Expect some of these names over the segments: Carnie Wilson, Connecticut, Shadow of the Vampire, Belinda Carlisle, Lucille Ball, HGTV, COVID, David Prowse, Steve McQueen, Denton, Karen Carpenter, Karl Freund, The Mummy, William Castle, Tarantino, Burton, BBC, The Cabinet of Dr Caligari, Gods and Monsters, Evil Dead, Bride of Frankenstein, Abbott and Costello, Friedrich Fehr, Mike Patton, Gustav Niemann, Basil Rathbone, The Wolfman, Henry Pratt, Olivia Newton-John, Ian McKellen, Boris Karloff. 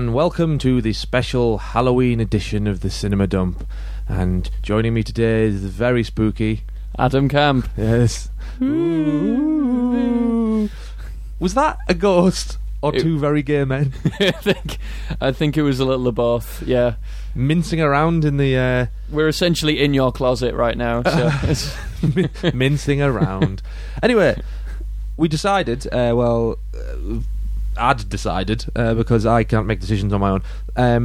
and welcome to the special Halloween edition of the Cinema Dump. And joining me today is the very spooky Adam Camp. Yes. Ooh. Was that a ghost or two very gay men? I think it was a little of both. Yeah, mincing around in the. We're essentially in your closet right now. So. Mincing around. Anyway, we decided. I'd decided because I can't make decisions on my own.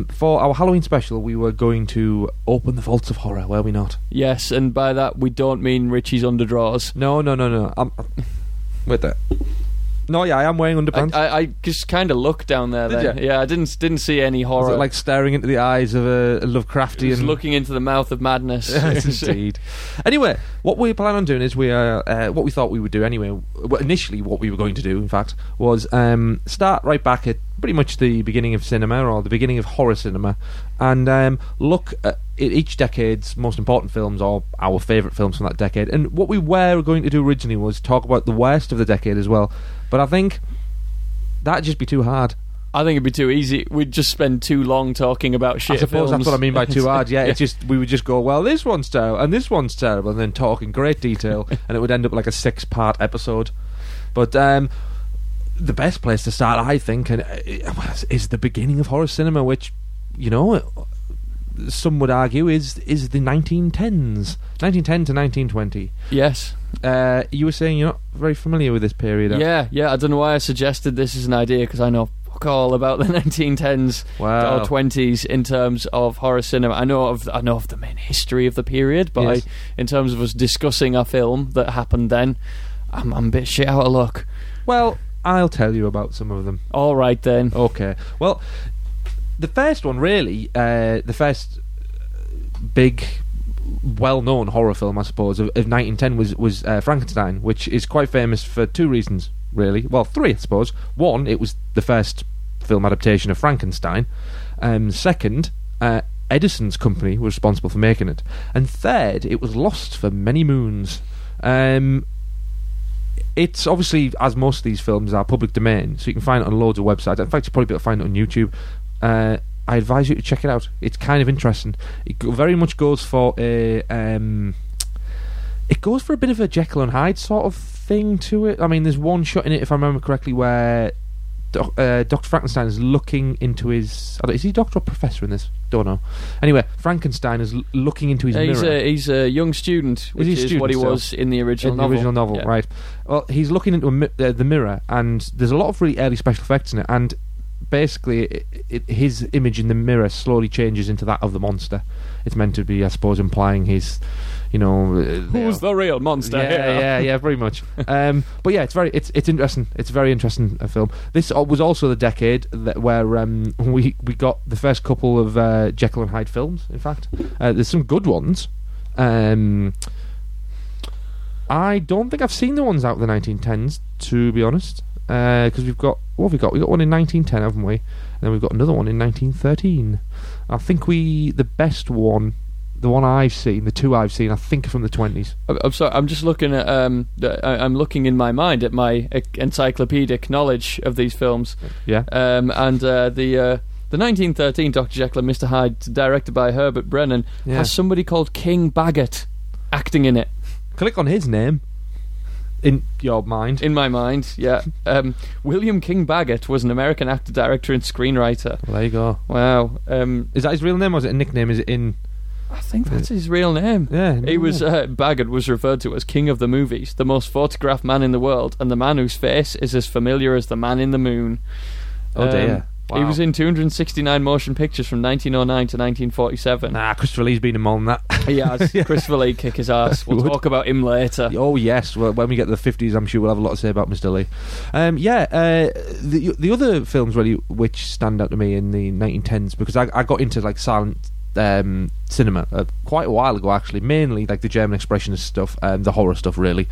For our Halloween special, we were going to open the vaults of horror, were we not? Yes, and by that we don't mean Richie's underdrawers. No. Wait there. No, yeah, I am wearing underpants. I just kind of looked down there. Did then. You? Yeah, I didn't see any horror. Was it like staring into the eyes of a Lovecraftian? Just looking into the mouth of madness. Yes, indeed. Anyway, what we plan on doing is we are what we thought we would do anyway. Initially, what we were going to do, in fact, was start right back at pretty much the beginning of cinema or the beginning of horror cinema, and look at each decade's most important films or our favourite films from that decade. And what we were going to do originally was talk about the worst of the decade as well. But I think that'd just be too hard. I think it'd be too easy. We'd just spend too long talking about shit. I suppose films. That's what I mean by too hard. Yeah, it's just we would just go, well, this one's terrible and this one's terrible, and then talk in great detail, and it would end up like a 6-part episode. But the best place to start, I think, is the beginning of horror cinema, which, you know, some would argue is the 1910s, 1910 to 1920. Yes. You were saying you're not very familiar with this period. Yeah. I don't know why I suggested this as an idea, because I know fuck all about the 1910s or 20s in terms of horror cinema. I know of the main history of the period, but yes. In terms of us discussing a film that happened then, I'm a bit shit out of luck. Well, I'll tell you about some of them. All right then. Okay. Well, the first one, really, the first big, well-known horror film, I suppose, of 1910 was Frankenstein, which is quite famous for two reasons, really. Well, three, I suppose. One, it was the first film adaptation of Frankenstein. Second, Edison's company was responsible for making it. And third, it was lost for many moons. It's obviously, as most of these films are, public domain, so you can find it on loads of websites. In fact, you'll probably be able to find it on YouTube. I advise you to check it out. It's kind of interesting. It very much goes for a a bit of a Jekyll and Hyde sort of thing to it. I mean, there's one shot in it, if I remember correctly, where Dr. Frankenstein is looking into his... is he doctor or professor in this? Don't know. Anyway, Frankenstein is looking into his mirror. He's a young student, which is what he was in the original novel. Right. Well, he's looking into the mirror, and there's a lot of really early special effects in it, and basically his image in the mirror slowly changes into that of the monster. It's meant to be, I suppose, implying his, you know, who's the real monster here? Yeah, pretty much. But yeah, it's interesting. It's a very interesting film. This was also the decade that where we got the first couple of Jekyll and Hyde films. In fact, there's some good ones. I don't think I've seen the ones out of the 1910s, to be honest. Because we've got, what have we got? We got one in 1910, haven't we? And then we've got another one in 1913. I think the best one, the one I've seen, the two I've seen, I think are from the 20s. I'm sorry, I'm just looking at, I'm looking in my mind at my encyclopedic knowledge of these films. Yeah. The 1913 Dr. Jekyll and Mr. Hyde, directed by Herbert Brennan, has somebody called King Baggot acting in it. Click on his name. In your mind? In my mind, yeah. William King Baggot was an American actor, director, and screenwriter. Well, there you go. Wow. Is that his real name or is it a nickname? I think that's his real name. Yeah. He was Baggot was referred to as King of the Movies, the most photographed man in the world, and the man whose face is as familiar as the man in the moon. Oh dear. Wow. He was in 269 motion pictures from 1909 to 1947. Nah, Christopher Lee's been him on that. He has. Yeah. Christopher Lee, kick his ass. We'll talk about him later. Oh, yes. Well, when we get to the 50s, I'm sure we'll have a lot to say about Mr. Lee. The other films, really, which stand out to me in the 1910s, because I got into, like, silent cinema quite a while ago, actually, mainly, like, the German Expressionist stuff, the horror stuff, really.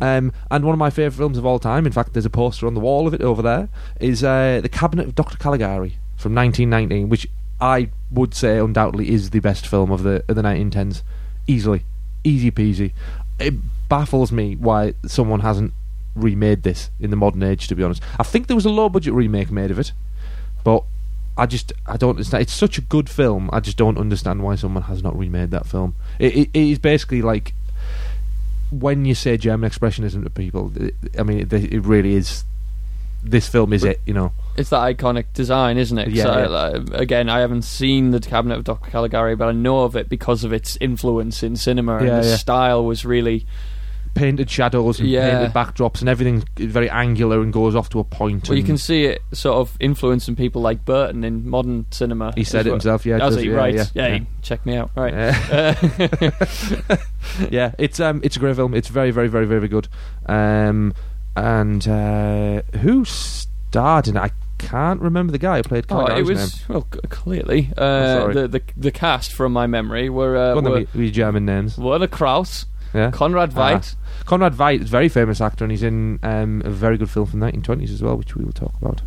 And one of my favourite films of all time, in fact, there's a poster on the wall of it over there, is The Cabinet of Dr. Caligari from 1919, which I would say undoubtedly is the best film of the 1910s. Easily. Easy peasy. It baffles me why someone hasn't remade this in the modern age, to be honest. I think there was a low-budget remake made of it, but I don't understand. It's such a good film. I just don't understand why someone has not remade that film. It is basically like when you say German expressionism to people. I mean, it really is. This film is it, you know. It's that iconic design, isn't it? Yeah. Again, I haven't seen The Cabinet of Dr. Caligari, but I know of it because of its influence in cinema, and the style was really painted shadows and painted backdrops, and everything is very angular and goes off to a point. Well, you can see it sort of influencing people like Burton in modern cinema. He said it himself, right? Yeah, check me out, right? Yeah, yeah, it's a great film. It's very, very, very, very good. And who starred in it? I can't remember the guy who played Caligari's name. Clearly the cast from my memory were German names. Werner Krauss, Conrad Veidt. Conrad Veidt is a very famous actor, and he's in a very good film from the 1920s as well, which we will talk about.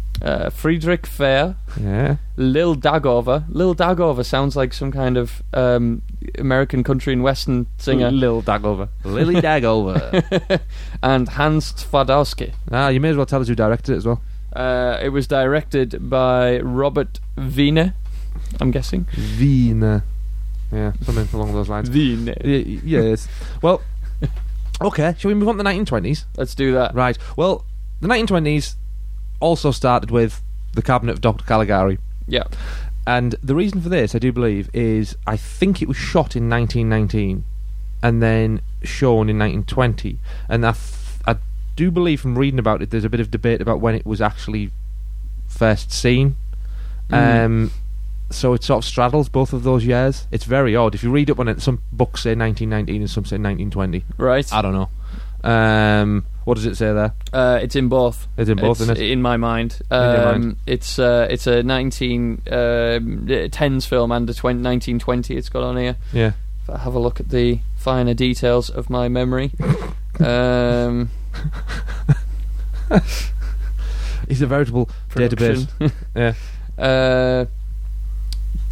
Friedrich Fehr. Yeah. Lil Dagover. Lil Dagover sounds like some kind of American country and western singer. Lil Dagover. Lily Dagover. And Hans Twardowski. You may as well tell us who directed it as well. It was directed by Robert Wiener, I'm guessing. Wiener. Yeah, something along those lines. Wiener. Yes. Well, okay, shall we move on to the 1920s? Let's do that. Right. Well, the 1920s also started with The Cabinet of Dr. Caligari. Yeah. And the reason for this, I do believe, is I think it was shot in 1919 and then shown in 1920. And I do believe from reading about it, there's a bit of debate about when it was actually first seen. So it sort of straddles both of those years. It's very odd. If you read up on it, some books say 1919 and some say 1920. Right. I don't know. What does it say there? It's in both. It's in both, isn't it? In my mind. It's a 1910s film and a 1920 it's got on here. Yeah. If I have a look at the finer details of my memory. It's a veritable production. Database. Yeah.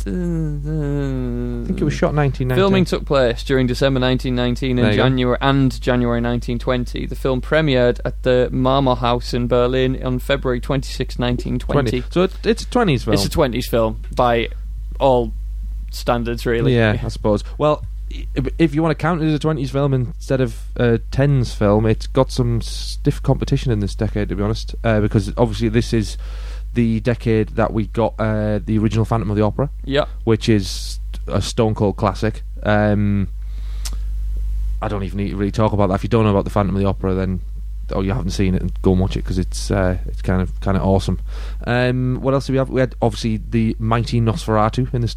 I think it was shot 1919. Filming took place during December 1919 and January 1920. The film premiered at the Marmorhaus in Berlin on February 26, 1920. So it's a 20s film. It's a 20s film by all standards, really. Yeah, I suppose. Well, if you want to count it as a 20s film instead of a 10s film, it's got some stiff competition in this decade, to be honest, because obviously this is the decade that we got the original Phantom of the Opera, which is a stone cold classic. I don't even need to really talk about that. If you don't know about the Phantom of the Opera, then you haven't seen it, go and watch it, because it's kind of awesome. What else did we have? We had obviously the mighty Nosferatu in this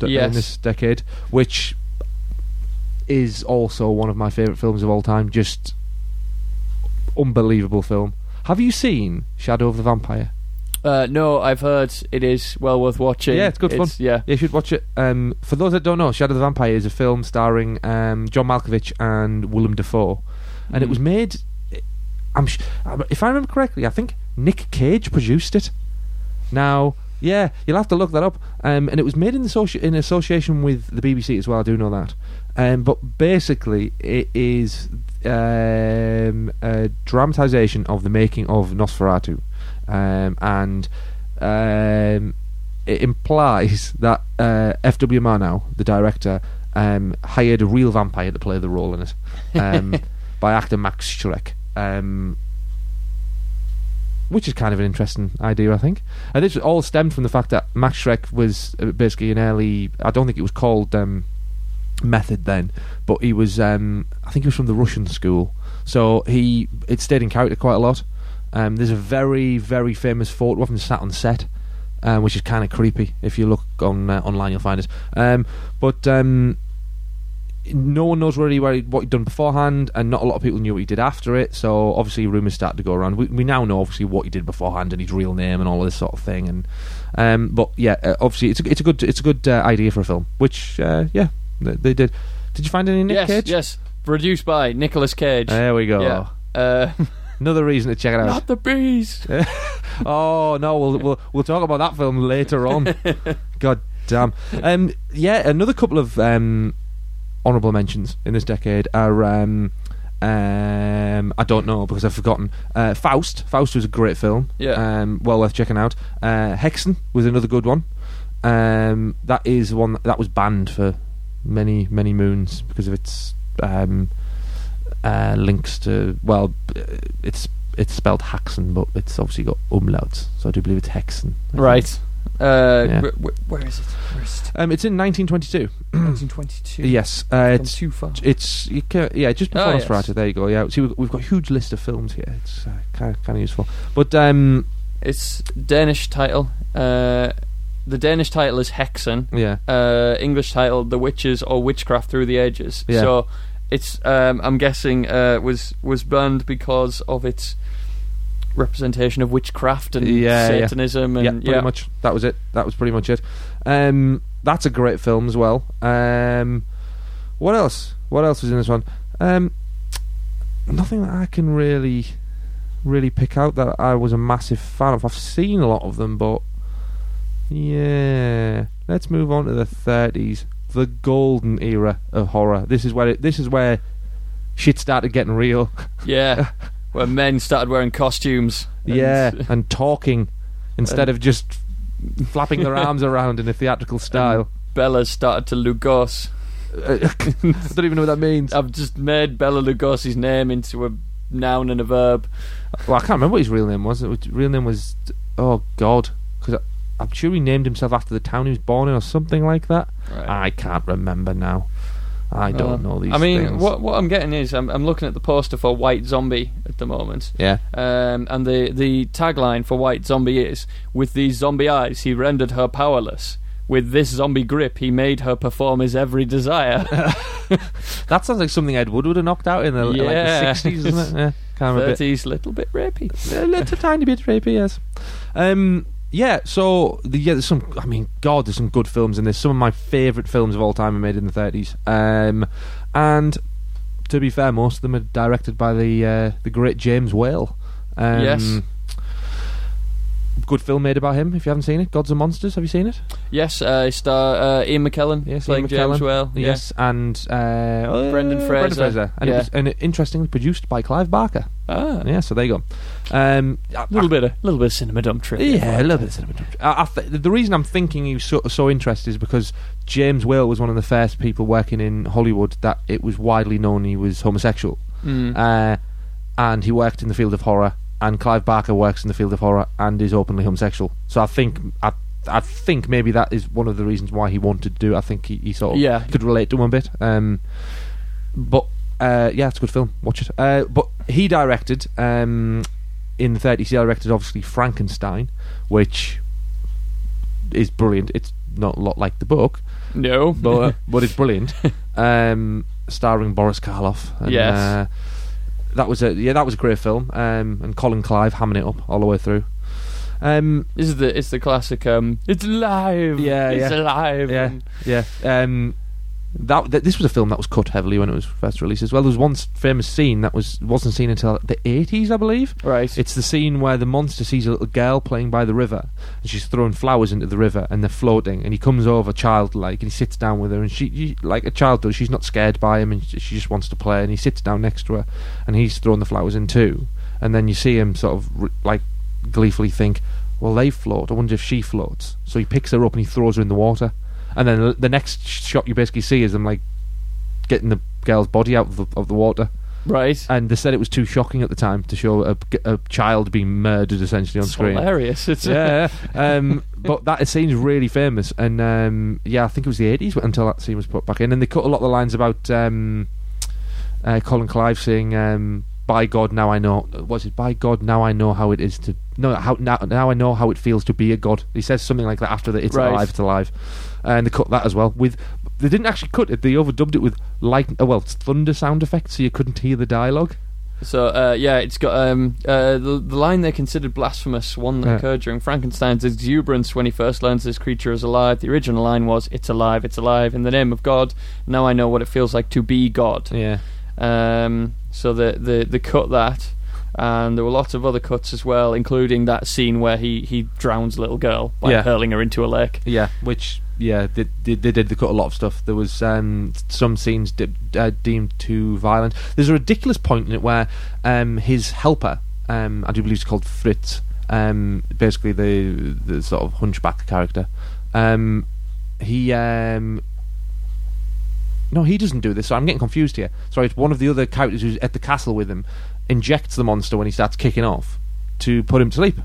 decade, which is also one of my favourite films of all time. Just unbelievable film. Have you seen Shadow of the Vampire? No, I've heard it is well worth watching. Yeah, it's good fun. Yeah, you should watch it. For those that don't know, Shadow of the Vampire is a film starring John Malkovich and Willem Dafoe, and it was made. If I remember correctly, I think Nick Cage produced it. Now, yeah, you'll have to look that up. And it was made in association with the BBC as well. I do know that. But basically, it is a dramatisation of the making of Nosferatu. It implies that F.W. Murnau, the director, hired a real vampire to play the role in it, by actor Max Schreck, which is kind of an interesting idea, I think. And this all stemmed from the fact that Max Schreck was basically an early, I don't think it was called method then, but he was, I think he was from the Russian school, so it stayed in character quite a lot. There's a very, very famous photo of him sat on set, which is kind of creepy. If you look online, you'll find it. But no one knows really what he'd done beforehand, and not a lot of people knew what he did after it. So obviously, rumours started to go around. We now know obviously what he did beforehand and his real name and all of this sort of thing. And obviously, it's a good idea for a film, which they did. Did you find any Nick Cage? Yes, produced by Nicolas Cage. There we go. Yeah. Another reason to check it out. Not the bees. Oh no, we'll talk about that film later on. God damn. Another couple of honourable mentions in this decade are I don't know because I've forgotten. Faust was a great film. Well worth checking out. Hexen was another good one. That is one that was banned for many, many moons because of its links to, well, it's spelled Hexen, but it's obviously got umlauts, so I do believe it's Hexen. Right. Yeah. Where is it? It's in 1922. 1922. Yes. It's too far. It's just before Nosferatu. Yes. There you go. Yeah. See, we've got a huge list of films here. It's kind of useful, but it's Danish title. The Danish title is Hexen. Yeah. English title: The Witches or Witchcraft Through the Ages. Yeah. So it's I'm guessing was banned because of its representation of witchcraft and Satanism. And pretty much that was it. That was pretty much it. That's a great film as well. What else was in this one? Nothing that I can really pick out that I was a massive fan of. I've seen a lot of them, but yeah, let's move on to the 30s, the golden era of horror. This is where shit started getting real. Yeah. Where men started wearing costumes. And talking instead of just flapping their arms around in a theatrical style. Bela started to Lugos. I don't even know what that means. I've just made Bela Lugosi's name into a noun and a verb. Well, I can't remember what his real name was. His real name was... Oh, God. Because I'm sure he named himself after the town he was born in or something like that. Right. I can't remember now. I don't know these things. I mean, things. What I'm getting is I'm looking at the poster for White Zombie at the moment. Yeah. And the tagline for White Zombie is, with these zombie eyes, he rendered her powerless. With this zombie grip, he made her perform his every desire. That sounds like something Ed Wood would have knocked out in the 60s, isn't it? Yeah, kind of 30s, little bit rapey. A little tiny bit rapey, yes. There's some good films in this. Some of my favourite films of all time are made in the 30s. And to be fair, most of them are directed by the great James Whale. Yes. Good film made about him, if you haven't seen it. Gods and Monsters, have you seen it? Yes, star Ian McKellen. Yes, playing James Whale. Yeah. Yes, and Brendan Fraser. And, yeah. It was interestingly produced by Clive Barker. Ah. Yeah, so there you go. A little bit of cinema dump trip. Yeah, a little bit of cinema dump trip. The reason I'm thinking you so interested is because James Whale was one of the first people working in Hollywood that it was widely known he was homosexual. Mm. And he worked in the field of horror. And Clive Barker works in the field of horror and is openly homosexual. So I think maybe that is one of the reasons why he wanted to do it. I think he sort of could relate to him a bit. It's a good film. Watch it. But he directed, in the 30s, he directed, obviously, Frankenstein, which is brilliant. It's not a lot like the book. No. But it's brilliant. Starring Boris Karloff. And, yes. That was a great film, and Colin Clive hamming it up all the way through. It's the classic. It's alive. Yeah, it's alive. Yeah, yeah. This was a film that was cut heavily when it was first released as well. There was one famous scene that wasn't seen until the 80s, I believe. Right. It's the scene where the monster sees a little girl playing by the river, and she's throwing flowers into the river, and they're floating. And he comes over, childlike, and he sits down with her, and she, like a child does, she's not scared by him, and she just wants to play. And he sits down next to her, and he's throwing the flowers in too. And then you see him sort of like gleefully think, "Well, they float. I wonder if she floats." So he picks her up and he throws her in the water. And then the next shot you basically see is them like getting the girl's body out of the water. Right. And they said it was too shocking at the time to show a child being murdered essentially on screen. Hilarious. It's hilarious. Yeah. But that scene's really famous. And I think it was the 80s until that scene was put back in. And they cut a lot of the lines about Colin Clive saying, "By God, now I know." What's it? "By God, now I know how it is to." No, now I know how it feels to be a god. He says something like that after that. It's alive. It's alive. And they cut that as well. They didn't actually cut it. They overdubbed it with thunder sound effects, so you couldn't hear the dialogue. So it's got the line they considered blasphemous, one that occurred during Frankenstein's exuberance when he first learns this creature is alive. The original line was, "It's alive, it's alive. In the name of God, now I know what it feels like to be God." Yeah. So they cut that, and there were lots of other cuts as well, including that scene where he drowns a little girl by hurling her into a lake. Yeah, which. Yeah, they did. They cut a lot of stuff. There was some scenes deemed too violent. There's a ridiculous point in it where his helper, I do believe it's called Fritz, basically the sort of hunchback character, No, he doesn't do this, so I'm getting confused here. Sorry, it's one of the other characters who's at the castle with him injects the monster when he starts kicking off to put him to sleep.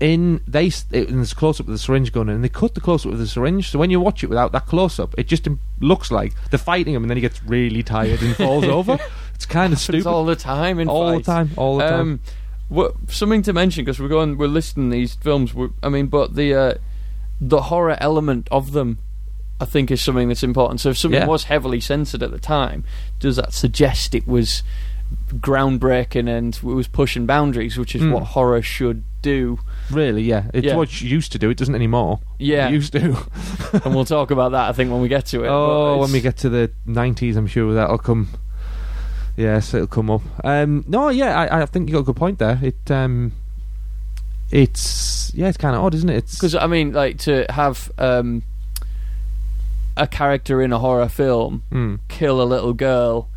There's a close-up with the syringe gun, and they cut the close-up with the syringe, so when you watch it without that close-up, it just looks like they're fighting him, and then he gets really tired and falls over. It's kind of stupid. It's all the time in fights. All the time. Something to mention, because we're listing these films, but the horror element of them, I think, is something that's important. So if something was heavily censored at the time, does that suggest it was groundbreaking and it was pushing boundaries, which is what horror should do? Really, yeah. What you used to do. It doesn't anymore. Yeah. It used to. And we'll talk about that, I think, when we get to it. Oh, when we get to the 90s, I'm sure that'll come. Yes, it'll come up. I think you got a good point there. It's kind of odd, isn't it? Because, to have a character in a horror film kill a little girl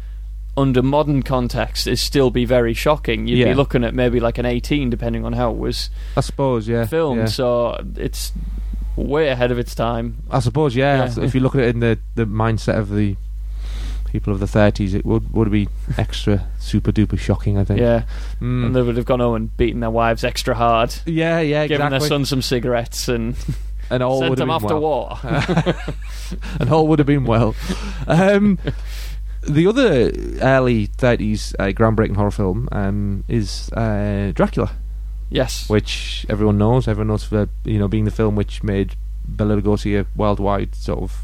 under modern context is still be very shocking. You'd be looking at maybe like an 18, depending on how it was, I suppose, filmed. Yeah. So it's way ahead of its time, I suppose. Yeah. If you look at it in the mindset of the people of the 30s, it would be extra super duper shocking, I think. Yeah. And they would have gone home and beaten their wives extra hard. Yeah, giving exactly. Their son some cigarettes and all sent them off to war. And all would have been well. The other early 30s groundbreaking horror film is Dracula. Yes. Which everyone knows. Everyone knows for being the film which made Bela Lugosi a worldwide sort of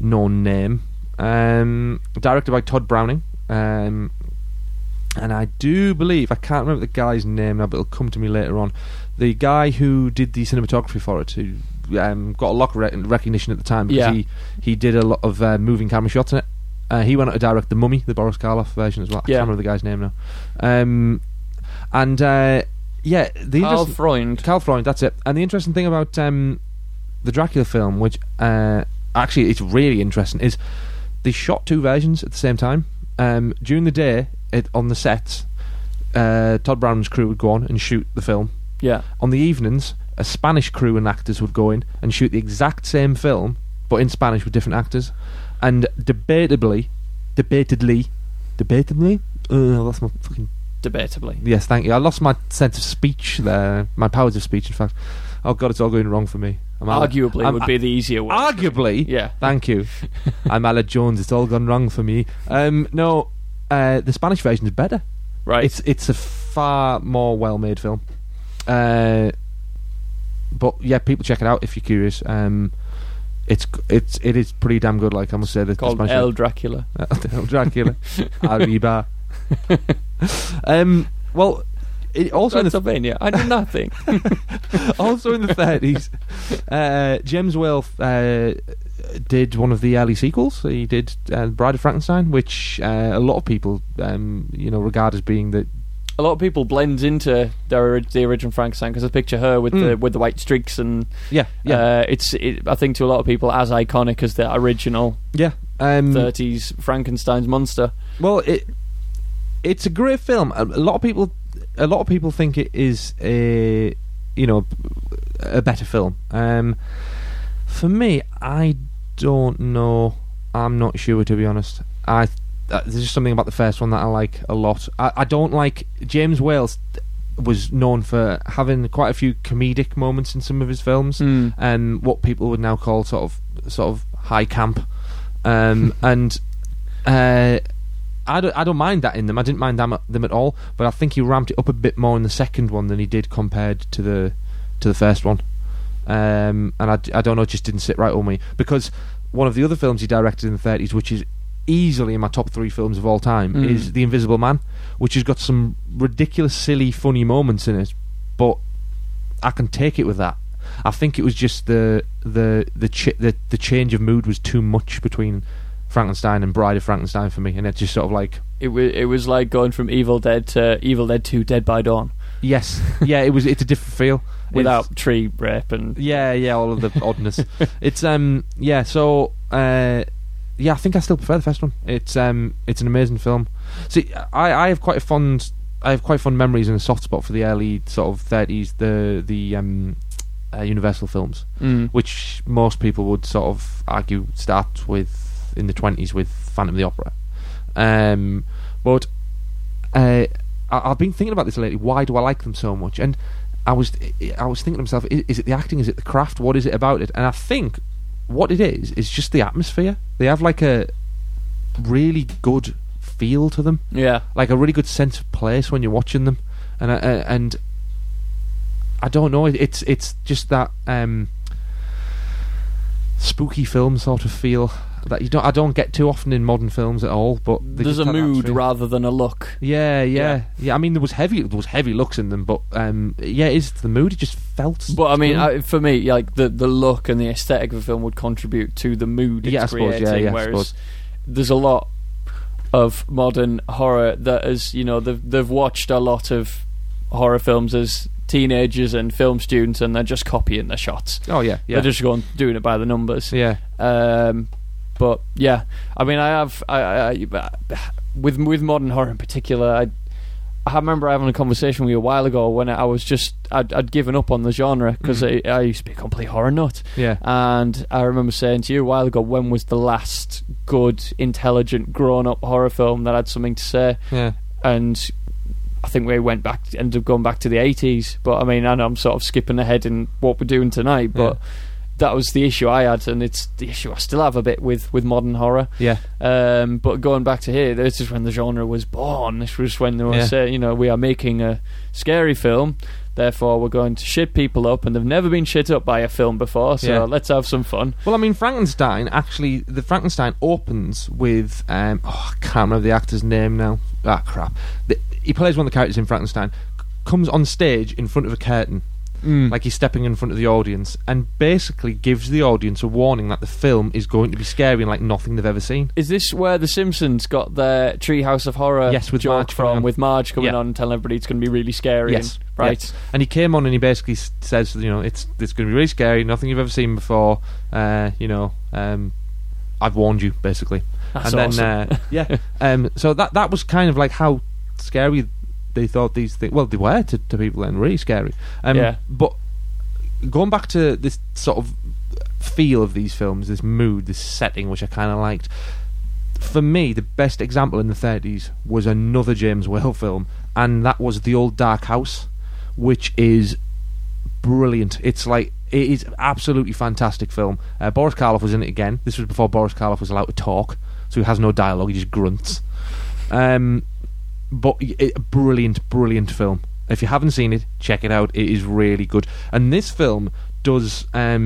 known name. Directed by Todd Browning. And I do believe, I can't remember the guy's name now, but it'll come to me later on. The guy who did the cinematography for it, who got a lot of recognition at the time because he did a lot of moving camera shots in it. He went on to direct The Mummy, the Boris Karloff version as well. I can't remember the guy's name now. Karl Freund. Karl Freund, that's it. And the interesting thing about the Dracula film, which actually it's really interesting, is they shot two versions at the same time. During the day, on the sets, Todd Browning's crew would go on and shoot the film. Yeah. On the evenings, a Spanish crew and actors would go in and shoot the exact same film, but in Spanish with different actors. And debatably, I lost my fucking... Debatably. Yes, thank you. I lost my sense of speech there. My powers of speech, in fact. Oh, God, it's all going wrong for me. Arguably would be the easier way. Arguably? Yeah. Thank you. I'm Alec Jones. It's all gone wrong for me. The Spanish version is better. Right. It's a far more well-made film. But, yeah, people check it out if you're curious. It is pretty damn good. Like I must say, called El Dracula. El Dracula, Arriba. Also in Pennsylvania, I did nothing. Also in the '30s, James Whale did one of the early sequels. He did Bride of Frankenstein, which a lot of people regard as being the. A lot of people blend into the original Frankenstein because I picture her with the white streaks and I think to a lot of people as iconic as the original 30s Frankenstein's monster. Well, it's a great film. A lot of people think it is a better film. For me, I don't know. I'm not sure, to be honest. There's just something about the first one that I like a lot. I don't like... James Whale was known for having quite a few comedic moments in some of his films, and what people would now call sort of high camp. I don't mind that in them. I didn't mind them at all, but I think he ramped it up a bit more in the second one than he did compared to the first one. And I don't know, it just didn't sit right on me. Because one of the other films he directed in the 30s, which is easily in my top three films of all time, is The Invisible Man, which has got some ridiculous, silly, funny moments in it, but I can take it with that. I think it was just the change of mood was too much between Frankenstein and Bride of Frankenstein for me, and it's just sort of like it was like going from Evil Dead to Evil Dead 2 Dead by Dawn. Yes, yeah, it's a different feel without tree rape and all of the oddness. It's I think I still prefer the first one. It's an amazing film. See, I have quite fond memories and a soft spot for the early sort of 30s, the Universal films, which most people would sort of argue starts with in the 20s with Phantom of the Opera. But I've been thinking about this lately. Why do I like them so much? And I was thinking to myself, is it the acting? Is it the craft? What is it about it? And I think what it is just the atmosphere. They have like a really good feel to them. Yeah, like a really good sense of place when you're watching them. And I don't know. It's just that spooky film sort of feel that I don't get too often in modern films at all. But there's a mood rather than a look. Yeah. I mean, there was heavy looks in them, but it's the mood. It just felt. But I mean, for me, like the look and the aesthetic of the film would contribute to the mood it's creating. Whereas there's a lot of modern horror that is, you know, they've watched a lot of horror films as teenagers and film students, and they're just copying their shots. Oh yeah. They're just doing it by the numbers. Yeah. But yeah, I mean, I have with modern horror in particular. I remember having a conversation with you a while ago when I'd given up on the genre because I used to be a complete horror nut. Yeah. And I remember saying to you a while ago, when was the last good, intelligent, grown-up horror film that had something to say? Yeah. And I think we ended up going back to the 80s. But I mean, I know I'm sort of skipping ahead in what we're doing tonight, but that was the issue I had, and it's the issue I still have a bit with modern horror. Yeah. But going back to here, this is when the genre was born. This was when they were saying, you know, we are making a scary film, therefore we're going to shit people up, and they've never been shit up by a film before, so let's have some fun. Well, I mean, Frankenstein opens with... I can't remember the actor's name now. Ah, crap. He plays one of the characters in Frankenstein, comes on stage in front of a curtain, like he's stepping in front of the audience, and basically gives the audience a warning that the film is going to be scary and like nothing they've ever seen. Is this where The Simpsons got their Treehouse of Horror with Marge coming on and telling everybody it's going to be really scary? Yes. And, right. Yes. And he came on and he basically says, you know, it's going to be really scary, nothing you've ever seen before, I've warned you, basically. That's and awesome. Then, so that was kind of like how scary they thought these things. Well, they were to people then, really scary. But going back to this sort of feel of these films, this mood, this setting, which I kind of liked. For me, the best example in the 30s was another James Whale film, and that was The Old Dark House, which is brilliant. It is an absolutely fantastic film. Boris Karloff was in it again. This was before Boris Karloff was allowed to talk, so he has no dialogue, he just grunts. But a brilliant film. If you haven't seen it, check it out. It is really good. And this film does the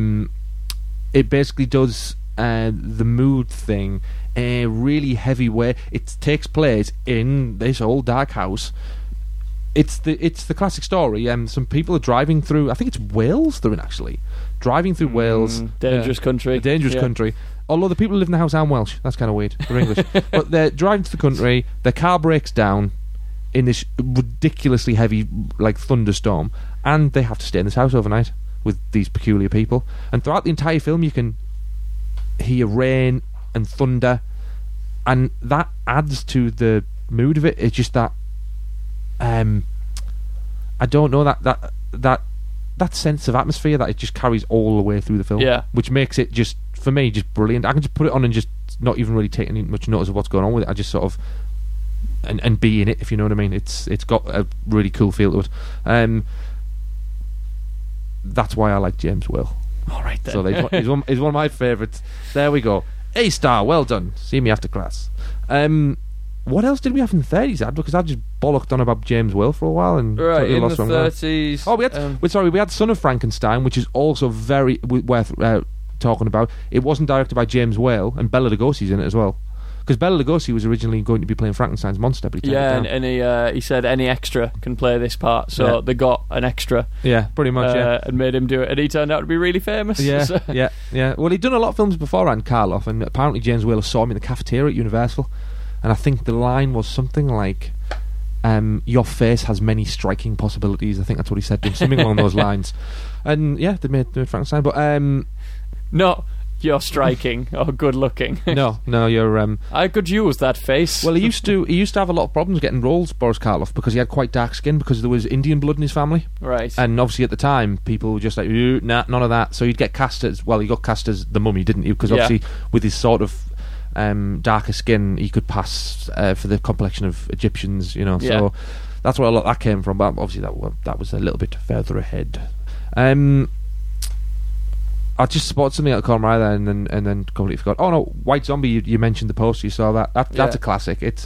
mood thing in a really heavy way. It takes place in this old dark house. It's the classic story. Some people are driving through, I think it's Wales they're in actually. Driving through Wales. Dangerous country. A dangerous country. Although the people who live in the house aren't Welsh. That's kind of weird. They're English. But they're driving to the country, their car breaks down in this ridiculously heavy like thunderstorm, and they have to stay in this house overnight with these peculiar people. And throughout the entire film you can hear rain and thunder, and that adds to the mood of it. It's just that I don't know, that sense of atmosphere that it just carries all the way through the film, which makes it just, for me, just brilliant. I can just put it on and just not even really take any much notice of what's going on with it. I just sort of and be in it, if you know what I mean. It's got a really cool feel to it. That's why I like James Whale. All right then. So he's one of my favourites. There we go. A-star. Well done. See me after class. What else did we have in the 30s, Ad? Because I just bollocked on about James Whale for a while and totally in lost the 30s. Oh, we had Son of Frankenstein, which is also very worth talking about. It wasn't directed by James Whale, and Bela Lugosi's in it as well, because Bela Lugosi was originally going to be playing Frankenstein's monster, but he and he said any extra can play this part, so they got an extra pretty much and made him do it, and he turned out to be really famous. Well, he'd done a lot of films beforehand, Karloff, and apparently James Whale saw him in the cafeteria at Universal, and I think the line was something like your face has many striking possibilities. I think that's what he said to him, something along those lines. And they made Frankenstein, but not You're striking or good looking. No, you're... I could use that face. Well, he used to have a lot of problems getting roles, Boris Karloff, because he had quite dark skin, because there was Indian blood in his family. Right. And obviously at the time, people were just like, nah, none of that. So he'd get cast as... Well, he got cast as the mummy, didn't he? Because obviously with his sort of darker skin, he could pass for the complexion of Egyptians, you know. Yeah. So that's where a lot of that came from. But obviously that was a little bit further ahead. I just spotted something out of the corner of my eye there and then completely forgot. Oh no, White Zombie, you mentioned the poster, you saw that. That's a classic. It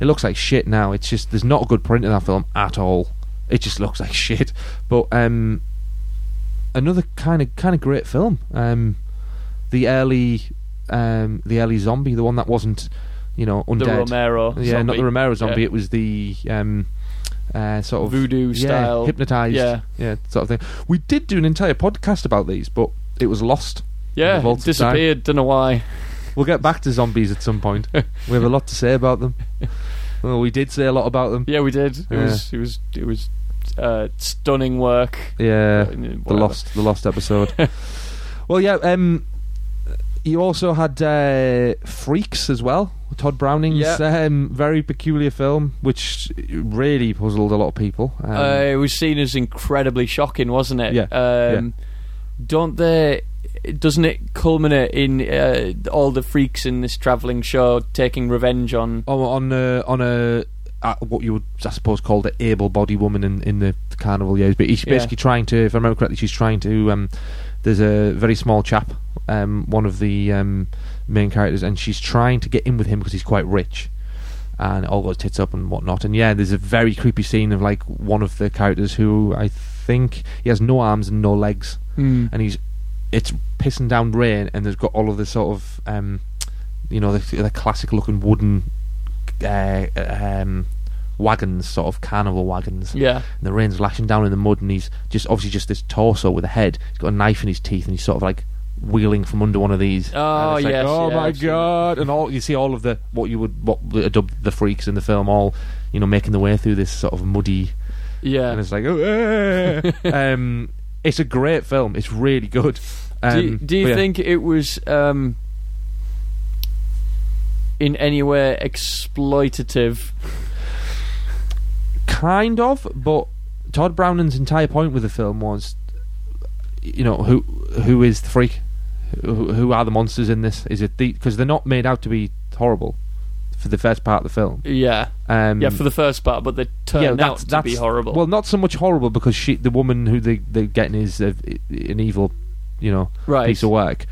looks like shit now. It's just, there's not a good print in that film at all. It just looks like shit. But another kind of great film. The early zombie, the one that wasn't, undead. The Romero zombie. Yeah, not the Romero zombie, it was the sort of voodoo style, hypnotised, sort of thing. We did do an entire podcast about these, but it was lost. Yeah, it disappeared. Don't know why. We'll get back to zombies at some point. We have a lot to say about them. Well, we did say a lot about them. Yeah, we did. It was stunning work. Yeah, the lost episode. Well, yeah. You also had Freaks as well. Todd Browning's very peculiar film, which really puzzled a lot of people. It was seen as incredibly shocking, wasn't it? Yeah. Doesn't it culminate in all the freaks in this travelling show taking revenge on what you would, I suppose, call the able-bodied woman in the carnival years? But she's basically trying to, if I remember correctly, she's trying to. There's a very small chap, one of the main characters, and she's trying to get in with him because he's quite rich, and it all goes tits up and whatnot. And yeah, there's a very creepy scene of like one of the characters who, I think he has no arms and no legs, and it's pissing down rain, and there's got all of the sort of the classic looking wooden wagons, sort of carnival wagons, and the rain's lashing down in the mud, and he's just obviously just this torso with a head, he's got a knife in his teeth, and he's sort of like wheeling from under one of these. Oh, yes, like, oh yeah, my god. And all you see, all of the what are dubbed the freaks in the film, all making their way through this sort of muddy, and it's like it's a great film, it's really good. Do you think it was in any way exploitative? Kind of, but Todd Browning's entire point with the film was, who is the freak? Who are the monsters in this? Is it because they're not made out to be horrible for the first part of the film? Yeah, for the first part, but they turn out to be horrible. Well, not so much horrible, because the woman who they're getting is an evil, piece of work.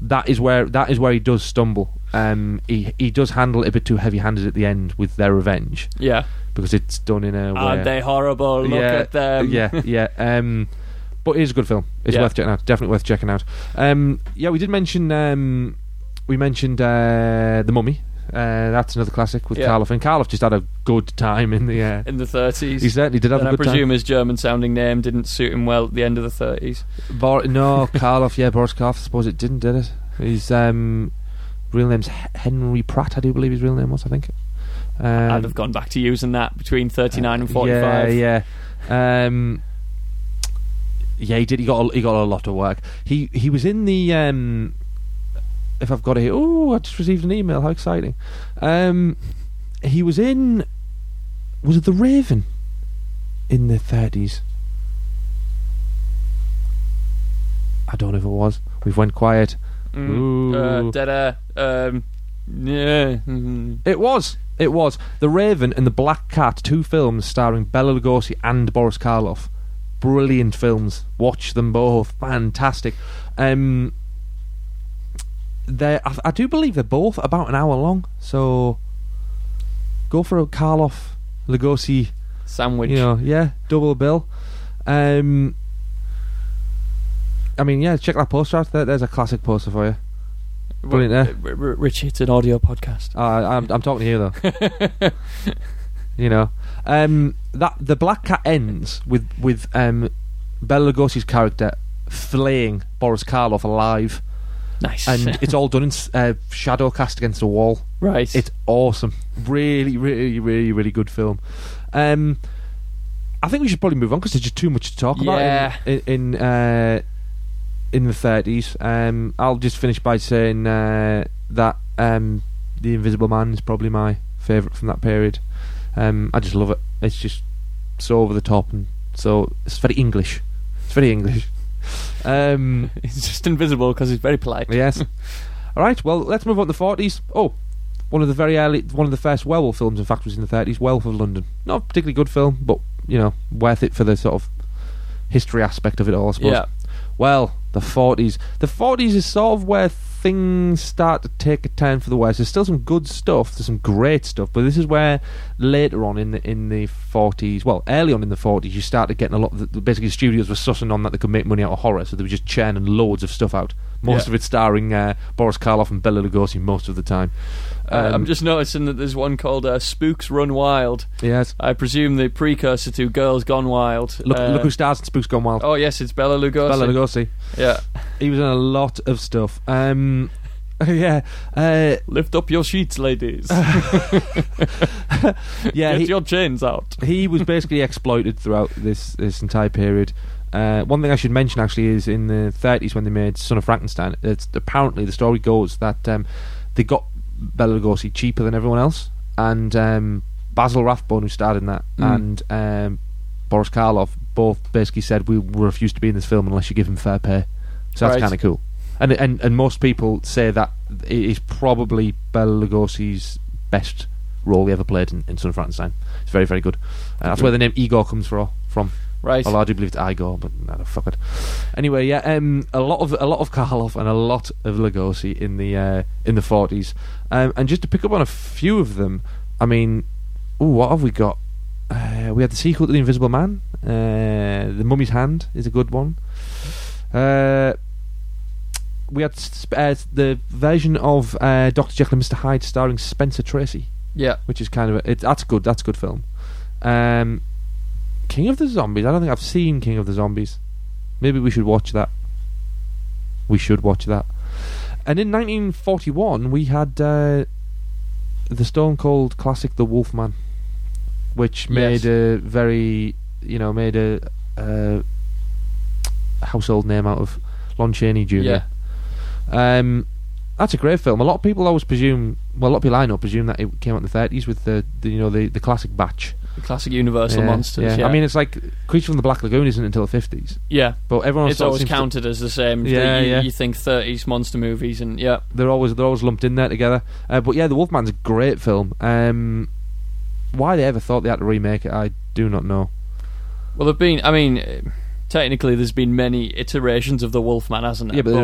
That is where he does stumble. He does handle it a bit too heavy-handed at the end with their revenge. Yeah, because it's done in a way. Aren't they horrible? Look at them. Yeah. But it is a good film. It's worth checking out. Definitely worth checking out. We did mention. We mentioned The Mummy. That's another classic with Karloff, and Karloff just had a good time in the in the '30s. He certainly did have a good time. I presume his German-sounding name didn't suit him well at the end of the '30s. Karloff. Yeah, Boris Karloff. I suppose it didn't, did it? His real name's Henry Pratt. I do believe his real name was. I think. I'd have gone back to using that between 39 and 45. Yeah. Yeah, he did. He got a lot of work. He was in the. If I've got it here, I just received an email. How exciting! He was in. Was it The Raven? In the '30s. I don't know if it was. We've went quiet. Yeah. It was The Raven and The Black Cat. 2 films starring Bela Lugosi and Boris Karloff. Brilliant films. Watch them both. Fantastic. I do believe they're both about an hour long. So go for a Karloff Lugosi sandwich. Double bill. Check that poster out. There's a classic poster for you. Brilliant. Richie, it's an audio podcast. I'm talking to you though. That The Black Cat ends with Bela Lugosi's character flaying Boris Karloff alive. Nice. And it's all done in shadow cast against a wall. Right. It's awesome. Really, really, really, really good film. I think we should probably move on because there's just too much to talk about. In in the 30s. I'll just finish by saying that The Invisible Man is probably my favourite from that period. I just love it. It's just so over the top, and so it's very English. It's very English. He's just invisible because he's very polite. Yes. All right. Well, let's move on to the 40s. Oh, one of the first werewolf films, in fact, was in the 30s. Werewolf of London. Not a particularly good film, but you know, worth it for the sort of history aspect of it all, I suppose. Yeah. Well, the 40s. The 40s is sort of where things start to take a turn for the worse. There's still some good stuff. There's some great stuff, but this is where later on in the 40s, well, early on in the 40s, you started getting a lot of basically the studios were sussing on that they could make money out of horror, so they were just churning loads of stuff out. Most of it starring Boris Karloff and Bela Lugosi most of the time. I'm just noticing that there's one called Spooks Run Wild. Yes. I presume the precursor to Girls Gone Wild. Look who stars in Spooks Gone Wild. Oh, yes, it's Bela Lugosi. It's Bela Lugosi. Yeah. He was in a lot of stuff. Yeah. Lift up your sheets, ladies. Yeah. Get your chains out. He was basically exploited throughout this entire period. One thing I should mention actually is in the 30s when they made Son of Frankenstein, it's apparently the story goes that they got Bela Lugosi cheaper than everyone else, and Basil Rathbone, who starred in that, and Boris Karloff both basically said we refuse to be in this film unless you give him fair pay. So that's kind of cool. And most people say that it is probably Bela Lugosi's best role he ever played in Son of Frankenstein. It's very, very good. That's where the name Igor comes from. Right. Although I do believe it's Igor, but no, fuck it. Anyway, yeah, a lot of Karloff and a lot of Lugosi in the 40s, and just to pick up on a few of them. I mean, what have we got? We had the sequel to The Invisible Man. The Mummy's Hand is a good one. We had the version of Dr. Jekyll and Mr. Hyde starring Spencer Tracy. Yeah, which is kind of that's good. That's a good film. King of the Zombies. I don't think I've seen King of the Zombies. Maybe we should watch that. And in 1941 we had the Stone Cold classic The Wolfman, which made a very, made a household name out of Lon Chaney Jr. Yeah. That's a great film. A lot of people I know presume that it came out in the 30s with the classic batch. The classic Universal monsters. Yeah. I mean, it's like Creature from the Black Lagoon isn't until the 50s. Yeah, but it's always counted as the same. Yeah, you think 30s monster movies, and they're always lumped in there together. But yeah, The Wolfman's a great film. Why they ever thought they had to remake it, I do not know. Well, technically, there's been many iterations of The Wolfman, hasn't there? Yeah, but there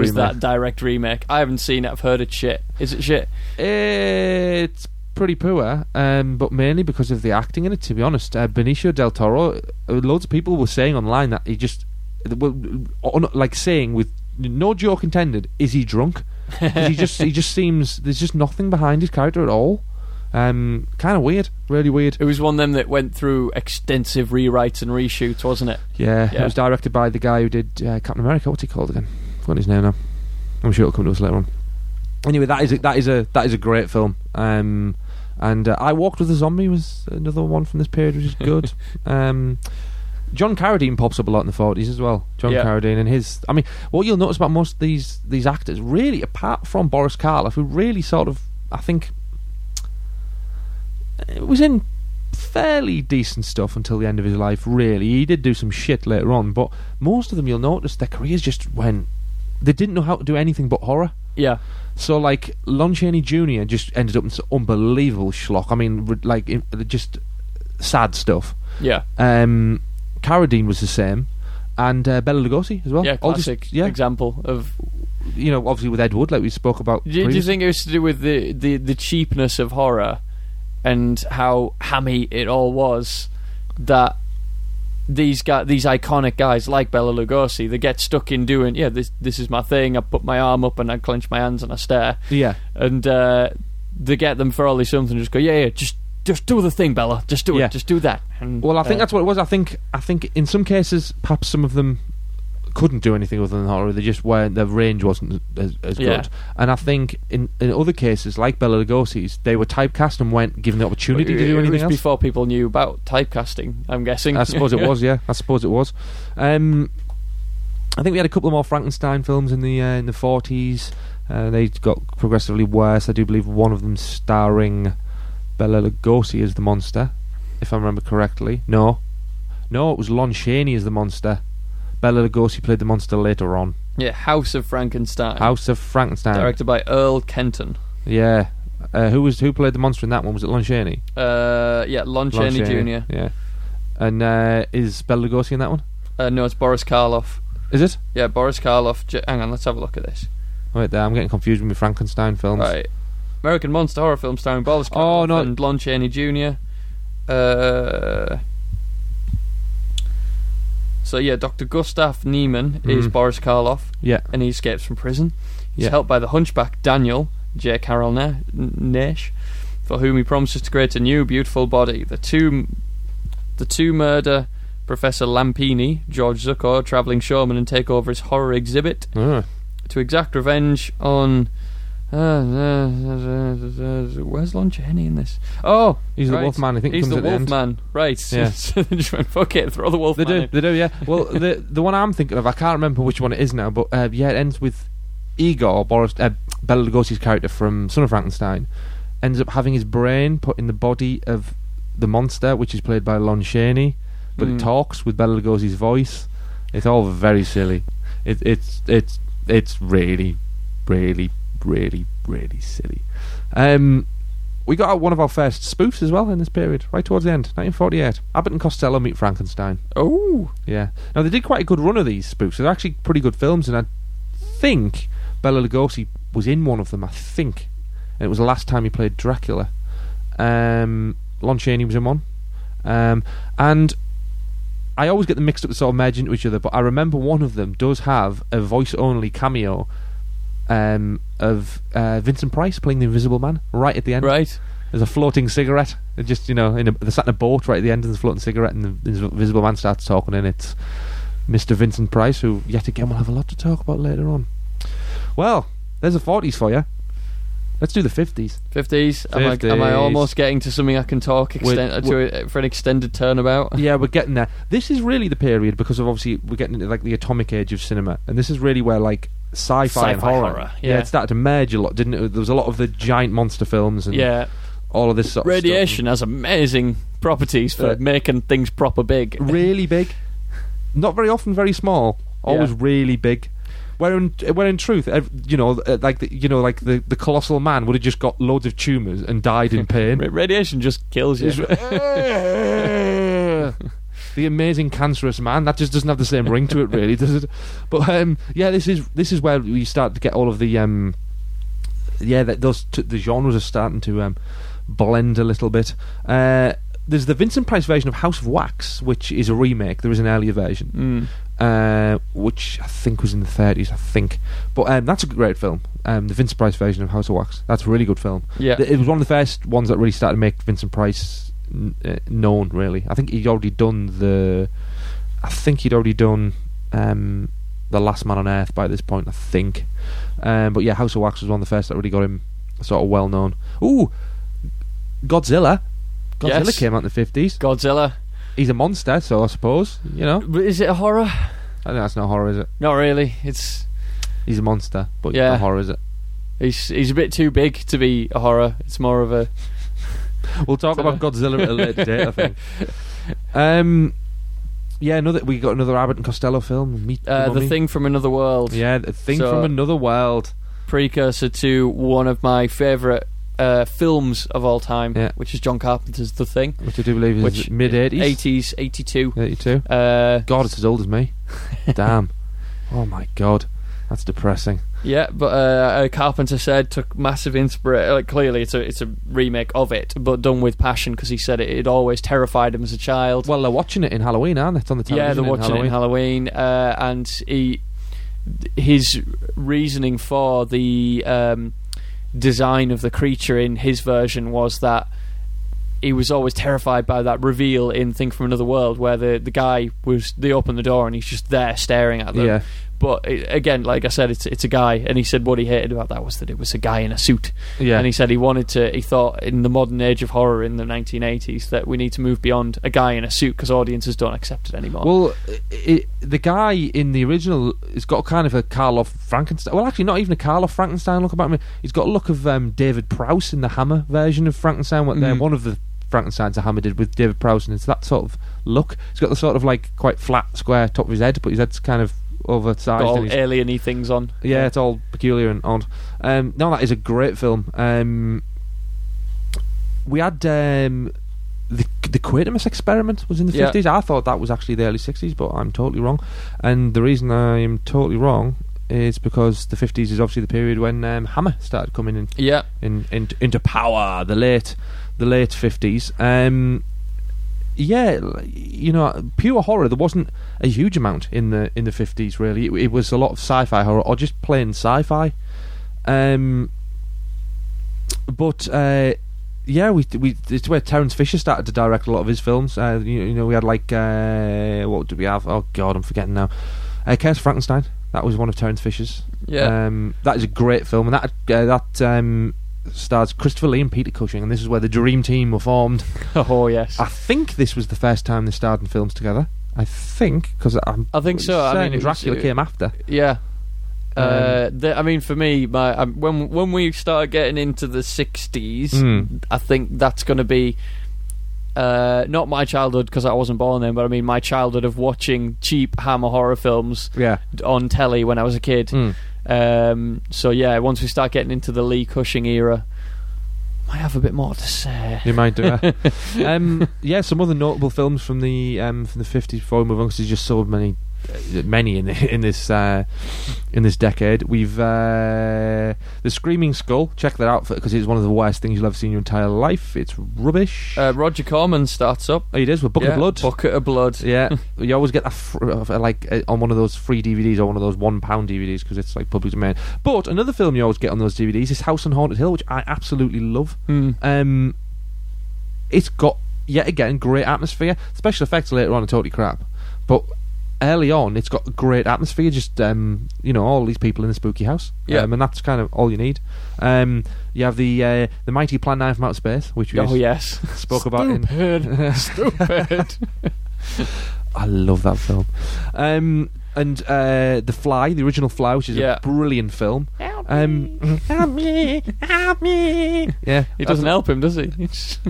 was that direct remake. I haven't seen it. I've heard it's shit. Is it shit? It's pretty poor, but mainly because of the acting in it, to be honest. Benicio del Toro, loads of people were saying online that he just, like, saying with no joke intended, is he drunk? he just seems, there's just nothing behind his character at all. Kind of weird, really weird. It was one of them that went through extensive rewrites and reshoots, wasn't it? Yeah. It was directed by the guy who did Captain America. What's he called again? I've forgotten his name now. I'm sure it'll come to us later on. Anyway, that is a great film. And I Walked with a Zombie was another one from this period, which is good. John Carradine pops up a lot in the 40s as well. Carradine and his... I mean, what you'll notice about most of these actors, really, apart from Boris Karloff, who really sort of, I think, was in fairly decent stuff until the end of his life, really. He did do some shit later on, but most of them, you'll notice, their careers just went... They didn't know how to do anything but horror. Yeah. So, like, Lon Chaney Jr. just ended up in some unbelievable schlock. I mean, like, just sad stuff. Yeah. Carradine was the same. And Bela Lugosi as well. Yeah, classic example of... obviously with Ed Wood, like we spoke about. Do you think it was to do with the cheapness of horror and how hammy it all was, that these iconic guys like Bela Lugosi, they get stuck in doing this is my thing, I put my arm up and I clench my hands and I stare, and they get them thoroughly something, just go just do the thing, Bela, just do it, just do that. And, well, I think that's what it was. I think in some cases perhaps some of them couldn't do anything other than horror. They just weren't, their range wasn't as good. And I think in other cases, like Bela Lugosi's, they were typecast and weren't given the opportunity to do anything else. It was before people knew about typecasting, I'm guessing. I suppose it was. I think we had a couple of more Frankenstein films in the 40s. They got progressively worse. I do believe one of them starring Bela Lugosi as the monster, if I remember correctly. No, it was Lon Chaney as the monster. Bela Lugosi played the monster later on. Yeah, House of Frankenstein. Directed by Earl Kenton. Yeah. Who played the monster in that one? Was it Lon Chaney? Yeah, Lon Chaney Jr. Yeah. And is Bela Lugosi in that one? No, it's Boris Karloff. Is it? Yeah, Boris Karloff. Hang on, let's have a look at this. Wait there, I'm getting confused with my Frankenstein films. Right. American monster horror film starring Boris Karloff and Lon Chaney Jr. So yeah, Dr. Gustav Niemann is Boris Karloff. Yeah. And he escapes from prison. He's helped by the hunchback Daniel J. Carroll Nash, for whom he promises to create a new beautiful body. The two murder Professor Lampini, George Zucker, travelling showman, and take over his horror exhibit to exact revenge on... where's Lon Chaney in this? Oh, he's the Wolfman. I think he's the Wolfman. Right. Yeah. They just went, fuck it, throw the Wolfman. They do. Yeah. Well, the one I'm thinking of, I can't remember which one it is now, but it ends with Igor, Bela Lugosi's character from Son of Frankenstein, ends up having his brain put in the body of the monster, which is played by Lon Chaney, but it talks with Bela Lugosi's voice. It's all very silly. It's really, really, really, really silly. We got out one of our first spoofs as well in this period, right towards the end, 1948. Abbott and Costello Meet Frankenstein. Oh, yeah. Now they did quite a good run of these spoofs. They're actually pretty good films, and I think Bela Lugosi was in one of them. I think, and it was the last time he played Dracula. Lon Chaney was in one, and I always get them mixed up, sort of merged into each other. But I remember one of them does have a voice-only cameo of Vincent Price playing the Invisible Man right at the end. Right, there's a floating cigarette. It just, you know, they sat in a boat right at the end, and there's a floating cigarette, and the Invisible Man starts talking, and it's Mr. Vincent Price, who yet again we'll have a lot to talk about later on. Well, there's the 40s for you. Let's do the 50s. 50s. Am I almost getting to something I can talk for an extended turnabout? Yeah, we're getting there. This is really the period, because of obviously we're getting into like the atomic age of cinema, and this is really where like sci-fi and horror. Yeah, it started to merge a lot, didn't it? There was a lot of the giant monster films and all of this sort of stuff. Radiation has amazing properties for making things proper big. Really big. Not very often very small. Always really big. Where in truth, you know, like the colossal man would have just got loads of tumours and died in pain. Radiation just kills you. The amazing cancerous man, that just doesn't have the same ring to it, really, does it? But this is where we start to get all of the the genres are starting to blend a little bit. There's the Vincent Price version of House of Wax, which is a remake. There is an earlier version, which I think was in the 30s, I think. But that's a great film, the Vincent Price version of House of Wax. That's a really good film. Yeah. It was one of the first ones that really started to make Vincent Price known, really. I think he'd already done The Last Man on Earth by this point, I think. But yeah, House of Wax was one of the first that really got him sort of well known. Ooh, Godzilla came out in the 50s. Godzilla. He's a monster, so I suppose, you know. But is it a horror? I think that's not horror, is it? Not really. He's a monster, but not horror, is it? He's a bit too big to be a horror. It's more of a... We'll talk about Godzilla at a later date, I think. We got another Abbott and Costello film. The Thing from Another World. Yeah, The Thing from Another World. Precursor to one of my favourite films of all time, which is John Carpenter's The Thing, which I do believe is mid-80s. 80s, 82. God, it's as old as me. Damn. Oh my God, that's depressing. Yeah, but Carpenter said took massive inspiration. Like, clearly, it's a remake of it, but done with passion, because he said it always terrified him as a child. Well, they're watching it in Halloween, aren't they? It's on the television. Yeah, they're watching it in Halloween, and his reasoning for the design of the creature in his version was that he was always terrified by that reveal in Thing from Another World, where the guy was, they open the door and he's just there staring at them. But it, again, like I said, it's a guy, and he said what he hated about that was that it was a guy in a suit. Yeah. And he said he wanted to, he thought in the modern age of horror in the 1980s that we need to move beyond a guy in a suit because audiences don't accept it anymore. Well, the guy in the original has got kind of a Karloff Frankenstein, well actually not even a Karloff Frankenstein look about him, he's got a look of David Prowse in the Hammer version of Frankenstein. One of the Frankenstein's a Hammer did with David Prowse, and it's that sort of look. He's got the sort of like quite flat square top of his head, but his head's kind of oversized, all alien-y things on. Yeah, it's all peculiar and odd. No, that is a great film. We had the Quatermass Experiment was in the 50s. I thought that was actually the early 60s, but I'm totally wrong. And the reason I am totally wrong is because the 50s is obviously the period when Hammer started coming in. Yeah, into power. The late 50s. Yeah, you know, pure horror, there wasn't a huge amount in the 50s, really. It was a lot of sci-fi horror, or just plain sci-fi. But it's where Terence Fisher started to direct a lot of his films. You know, we had like, what did we have? Oh, God, I'm forgetting now. Curse of Frankenstein, that was one of Terence Fisher's. Yeah. That is a great film, and that stars Christopher Lee and Peter Cushing, and this is where the Dream Team were formed. Oh yes, I think this was the first time they starred in films together. I think so. I mean, Dracula came after. Yeah. For me, when we start getting into the 60s, I think that's going to be not my childhood because I wasn't born then, but I mean my childhood of watching cheap Hammer horror films on telly when I was a kid. Once we start getting into the Lee Cushing era, I might have a bit more to say. You might do. Some other notable films from the 50s before we move on, because there's just so many in this decade. We've The Screaming Skull, check that out because it's one of the worst things you'll ever see in your entire life. It's rubbish. Roger Corman starts up. Oh, he does, with Bucket of Blood. Yeah. You always get that on one of those free DVDs or one of those £1 DVDs because it's like public domain. But another film you always get on those DVDs is House on Haunted Hill, which I absolutely love. It's got yet again great atmosphere. Special effects later on are totally crap, but early on it's got a great atmosphere, just all these people in the spooky house. And that's kind of all you need. You have the Mighty Plan 9 from Outer Space, which we spoke about in Stupid. I love that film. The Fly, the original Fly, which is a brilliant film. Help me. Yeah, he doesn't help him, does he?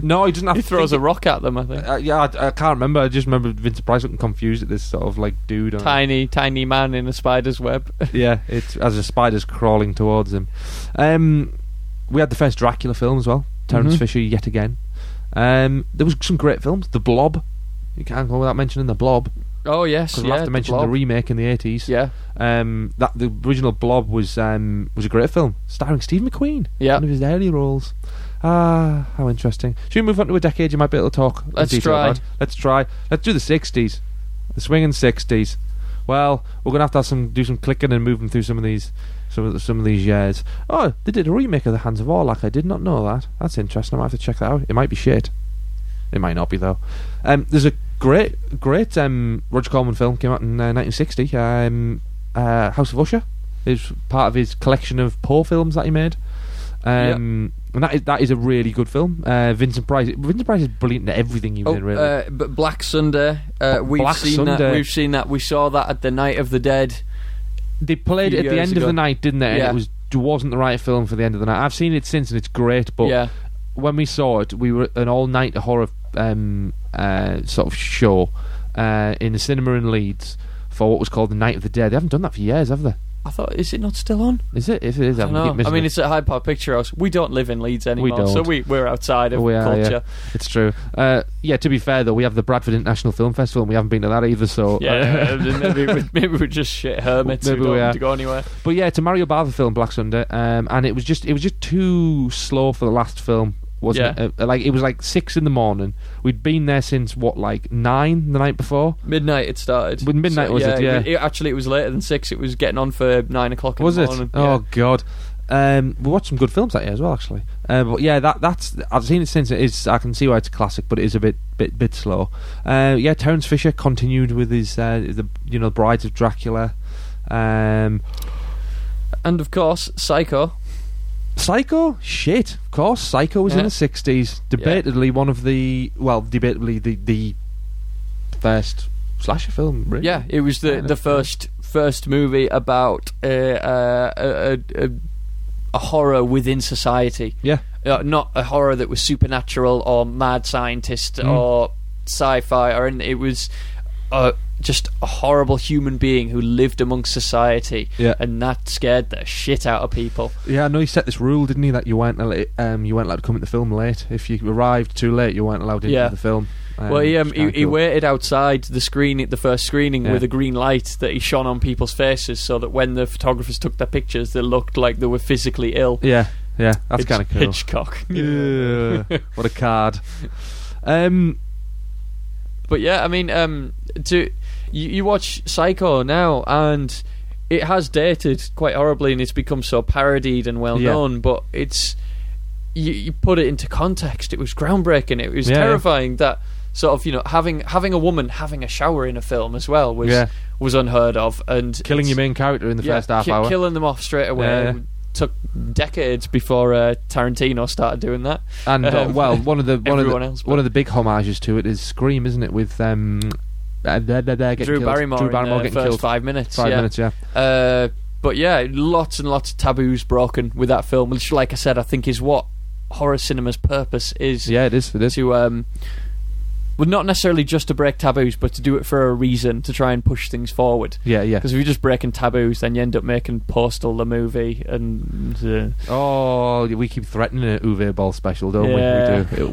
No, he doesn't have to. He throws a rock at them, I think. I can't remember. I just remember Vincent Price looking confused at this sort of like dude. Tiny man in a spider's web. Yeah, it's as a spider's crawling towards him. We had the first Dracula film as well. Terence Fisher yet again. There was some great films. The Blob. You can't go without mentioning The Blob. Oh yes, because we'll have to mention the remake in the 80s. Yeah, that the original Blob was a great film, starring Steve McQueen. Yeah, one of his early roles. Ah, how interesting. Should we move on to a decade you might be able to talk? Let's try. Let's do the 60s, the swinging 60s. Well, we're gonna have to do some clicking and moving through some of these years. Oh, they did a remake of The Hands of Orlok. I did not know that. That's interesting. I might have to check that out. It might be shit. It might not be though. There's a great Roger Corman film came out in 1960. House of Usher is part of his collection of Poe films that he made. And that is a really good film. Vincent Price is brilliant in everything he was in, really. But Black Sunday, we've seen that. We saw that at the Night of the Dead. They played it at the end of the night, didn't they? Yeah. And it wasn't the right film for the end of the night. I've seen it since and it's great, but when we saw it, we were an all-night horror sort of show in the cinema in Leeds for what was called the Night of the Dead. They haven't done that for years, have they? I thought, is it not still on? Is it? If it is, I mean, it's at Hyde Park Picture House. We don't live in Leeds anymore, so we're outside of culture. Yeah. It's true. To be fair, though, we have the Bradford International Film Festival, and we haven't been to that either, so... Yeah, maybe we're just shit hermits who don't want to go anywhere. But yeah, it's a Mario Bava film, Black Sunday, and it was just too slow for the last film, wasn't it? It was like 6 a.m. We'd been there since what, like 9 the night before? Midnight it started. It was later than 6. It was getting on for 9 o'clock in the morning. Oh God. We watched some good films that year as well, actually. That's I've seen it since. It is, I can see why it's a classic, but it is a bit slow. Terence Fisher continued with his the Brides of Dracula. And of course Psycho? Shit. Of course, Psycho was in the 60s. Debatably one of the... Well, debatably the first slasher film, really. Yeah, it was the first movie about a horror within society. Yeah. Not a horror that was supernatural or mad scientist or sci-fi. Or anything. It was just a horrible human being who lived amongst society, and that scared the shit out of people. Yeah, I know he set this rule, didn't he, that you weren't allowed to come into the film late. If you arrived too late, you weren't allowed into the film. Well, he waited outside the first screening with a green light that he shone on people's faces, so that when the photographers took their pictures, they looked like they were physically ill. Yeah, that's kind of cool. Hitchcock. Yeah. What a card. But yeah, I mean, you watch Psycho now, and it has dated quite horribly, and it's become so parodied and well known. But it's you put it into context. It was groundbreaking. It was terrifying. That sort of having a woman having a shower in a film as well was unheard of, and killing your main character in the first half hour, killing them off straight away. Yeah. Took decades before Tarantino started doing that, and well, one of the big homages to it is Scream, isn't it? With Drew Barrymore getting killed 5 minutes. 5 minutes, yeah. But yeah, lots and lots of taboos broken with that film, which, like I said, I think is what horror cinema's purpose is. Yeah, it is. It is to well, not necessarily just to break taboos, but to do it for a reason, to try and push things forward. Yeah. Because if you're just breaking taboos, then you end up making Postal the movie, and oh, we keep threatening an Uwe Boll special, don't we? We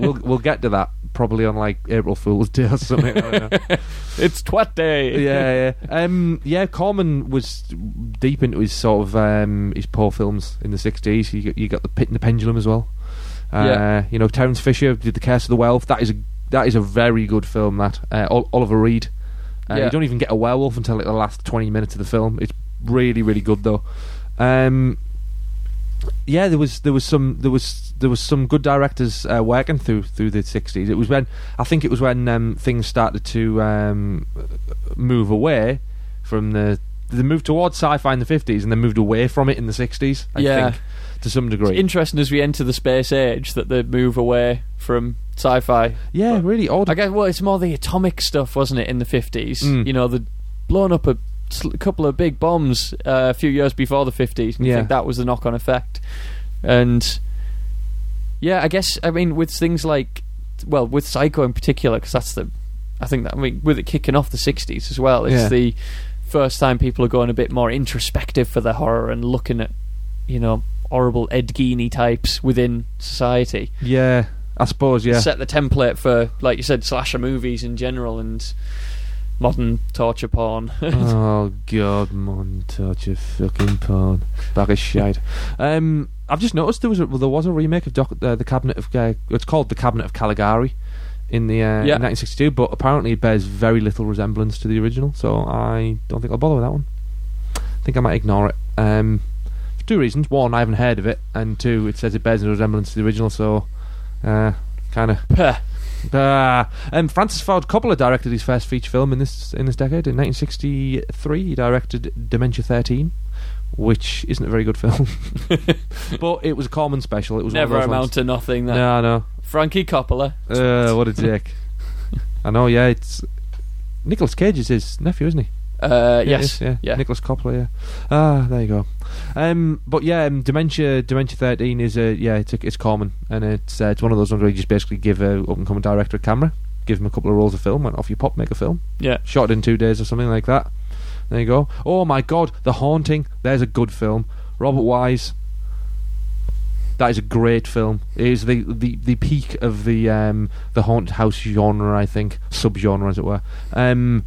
do. We'll get to that probably on like April Fool's Day or something. I don't know. It's Twat Day. Yeah. Corman was deep into his sort of his poor films in the 60s. You got The Pit and the Pendulum as well. Terence Fisher did The Curse of the Werewolf. That is a very good film, that. Oliver Reed. You don't even get a werewolf until like the last 20 minutes of the film. It's really, really good, though. There was some good directors working through the 60s. It was when things started to move away from they moved towards sci-fi in the 50s and then moved away from it in the 60s, I think, to some degree. It's interesting as we enter the space age that they move away from sci-fi. Yeah, but really odd. I guess, well, it's more the atomic stuff, wasn't it, in the 50s? They'd blown up a couple of big bombs a few years before the 50s, and I think that was the knock-on effect. And, yeah, I guess, I mean, with things like, well, with Psycho in particular, because that's the, I think that, I mean, with it kicking off the 60s as well, it's the first time people are going a bit more introspective for their horror and looking at horrible Ed Gein types within society. Yeah, I suppose. Yeah, set the template for, like you said, slasher movies in general and modern torture porn. Oh god, modern torture fucking porn, bag of shite. I've just noticed there was a remake of the Cabinet of it's called The Cabinet of Caligari in 1962, but apparently it bears very little resemblance to the original, so I don't think I'll bother with that one. I think I might ignore it, for two reasons. One, I haven't heard of it, and two, it says it bears no resemblance to the original, so kind of Francis Ford Coppola directed his first feature film in this decade. In 1963 he directed Dementia 13, which isn't a very good film. But it was a Corman special. It was never amount to nothing, that. No Frankie Coppola. What a dick. I know, yeah, it's... Nicolas Cage is his nephew, isn't he? Yes. Yeah. Nicolas Coppola, yeah. Ah, there you go. But yeah, Dementia 13 is it's Corman, and it's one of those ones where you just basically give an up-and-coming director a camera, give him a couple of rolls of film, and off you pop, make a film. Yeah. Shot it in 2 days or something like that. There you go. Oh my God, The Haunting. There's a good film. Robert Wise. That is a great film. It is the peak of the haunted house genre, I think, subgenre as it were. You know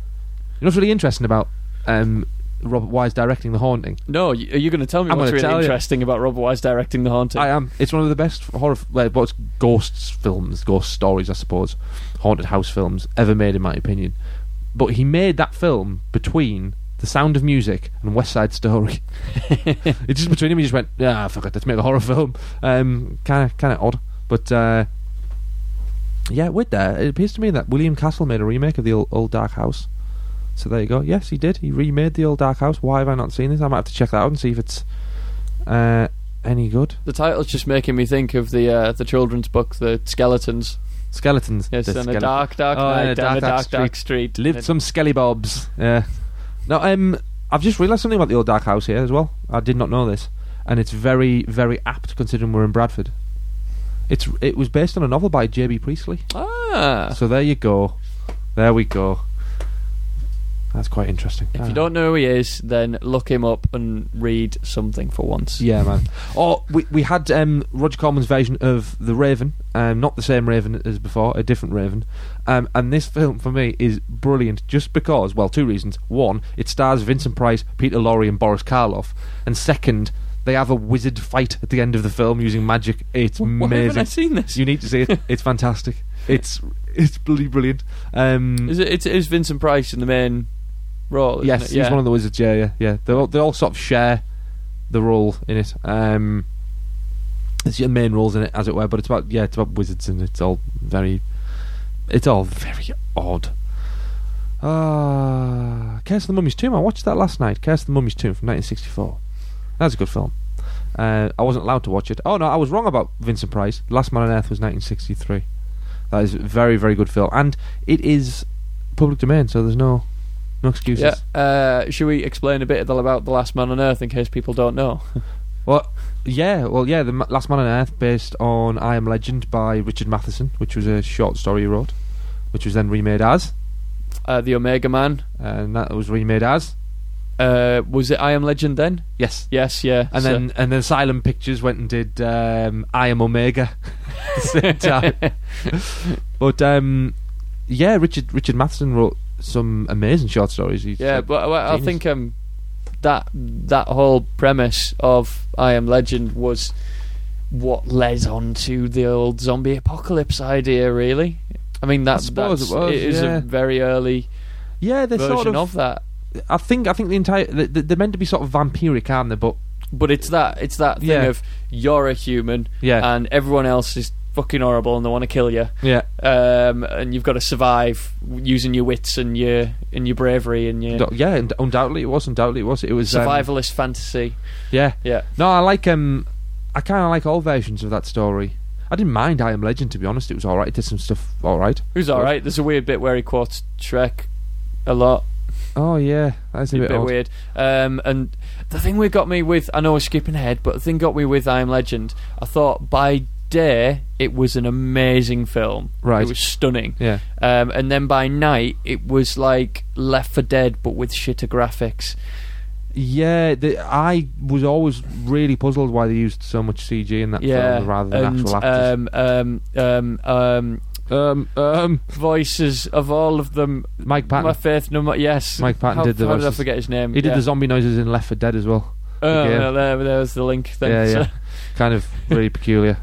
what's really interesting about Robert Wise directing The Haunting? No, are you going to tell me what's really interesting about Robert Wise directing The Haunting? I am. It's one of the best horror, ghost stories, I suppose, haunted house films ever made, in my opinion. But he made that film between The Sound of Music and West Side Story. It's just between him. He just went, fuck it, let's make a horror film. Kind of odd, but with that, it appears to me that William Castle made a remake of The Old Dark House. So there you go. Yes, he did. He remade The Old Dark House. Why have I not seen this? I might have to check that out and see if it's any good. The title's just making me think of the children's book, The Skeletons. Skeletons. Yes, and a dark, dark night down a dark, dark street. Lived some skelly-bobs. Yeah. Now, I've just realised something about The Old Dark House here as well. I did not know this. And it's very, very apt considering we're in Bradford. It was based on a novel by J.B. Priestley. Ah. So there you go. There we go. That's quite interesting. If you don't know who he is, then look him up and read something for once. Yeah, man. Or we had Roger Corman's version of The Raven, not the same Raven as before, a different Raven. And this film, for me, is brilliant just because, well, two reasons. One, it stars Vincent Price, Peter Lorre and Boris Karloff. And second, they have a wizard fight at the end of the film using magic. It's amazing. Why haven't I seen this? You need to see it. It's fantastic. It's bloody brilliant. Is Vincent Price in the main role? Yes, he's one of the wizards. Yeah. They all sort of share the role in it. It's your main roles in it, as it were. But it's about wizards, and it's all very odd. Curse of the Mummy's Tomb. I watched that last night. Curse of the Mummy's Tomb from 1964. That's a good film. I wasn't allowed to watch it. Oh no, I was wrong about Vincent Price. Last Man on Earth was 1963. That is a very, very good film, and it is public domain, so there's no excuses. Yeah. Should we explain a bit about The Last Man on Earth in case people don't know? Well, The Last Man on Earth, based on I Am Legend by Richard Matheson, which was a short story he wrote, which was then remade as The Omega Man, and that was remade as was it I Am Legend then? Yes, yeah. And so then Asylum Pictures went and did I Am Omega at the same time. But Richard Matheson wrote some amazing short stories. But I think that whole premise of I Am Legend was what led on to the old zombie apocalypse idea. Really, I mean that's a very early version sort of that. I think the entire they're meant to be sort of vampiric, aren't they? But it's that thing of you're a human, and everyone else is fucking horrible and they want to kill you, and you've got to survive using your wits and your bravery and your undoubtedly it was survivalist fantasy. No, I like I kind of like all versions of that story. I didn't mind I Am Legend, to be honest. It was alright. It did some stuff alright. It was alright. There's a weird bit where he quotes Shrek a lot. Oh yeah, that's a bit weird. And the thing that got me with, I know we're skipping ahead, but the thing got me with I Am Legend, I thought by day it was an amazing film. Right, it was stunning. Yeah. And then by night it was like Left 4 Dead but with shitter graphics. Yeah, I was always really puzzled why they used so much CG in that film rather than actual actors. Voices of all of them. Mike Patton. Mike Patton did the voices. How did I forget his name? He did the zombie noises in Left 4 Dead as well. Oh, no, there was the link thing. Yeah. Kind of really peculiar.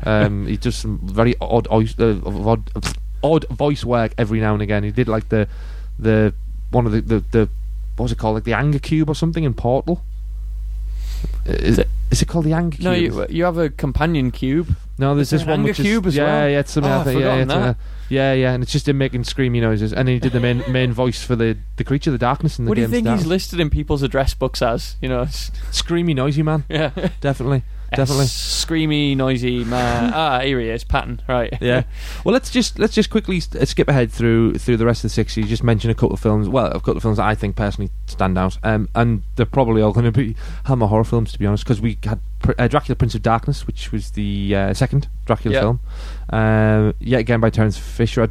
He does some very odd voice work every now and again. He did like the one of the what was it called? Like the Anger Cube or something in Portal. Is it called the Anger Cube? No, you have a companion cube. No, there's this one which is Cube as well. Yeah, it's something. And it's just him making screamy noises. And he did the main voice for the creature, the darkness in the game. What do you think he's listed in people's address books as? You know, screamy noisy man. Yeah, definitely. Screamy noisy man. Here he is, Patton. Right. Yeah. Well, let's just quickly skip ahead through the rest of the 60s. Just mention a couple of films. Well, a couple of films that I think personally stand out. And they're probably all going to be Hammer horror films, to be honest, because we had Dracula, Prince of Darkness, which was the second Dracula film, yet again by Terence Fisher. I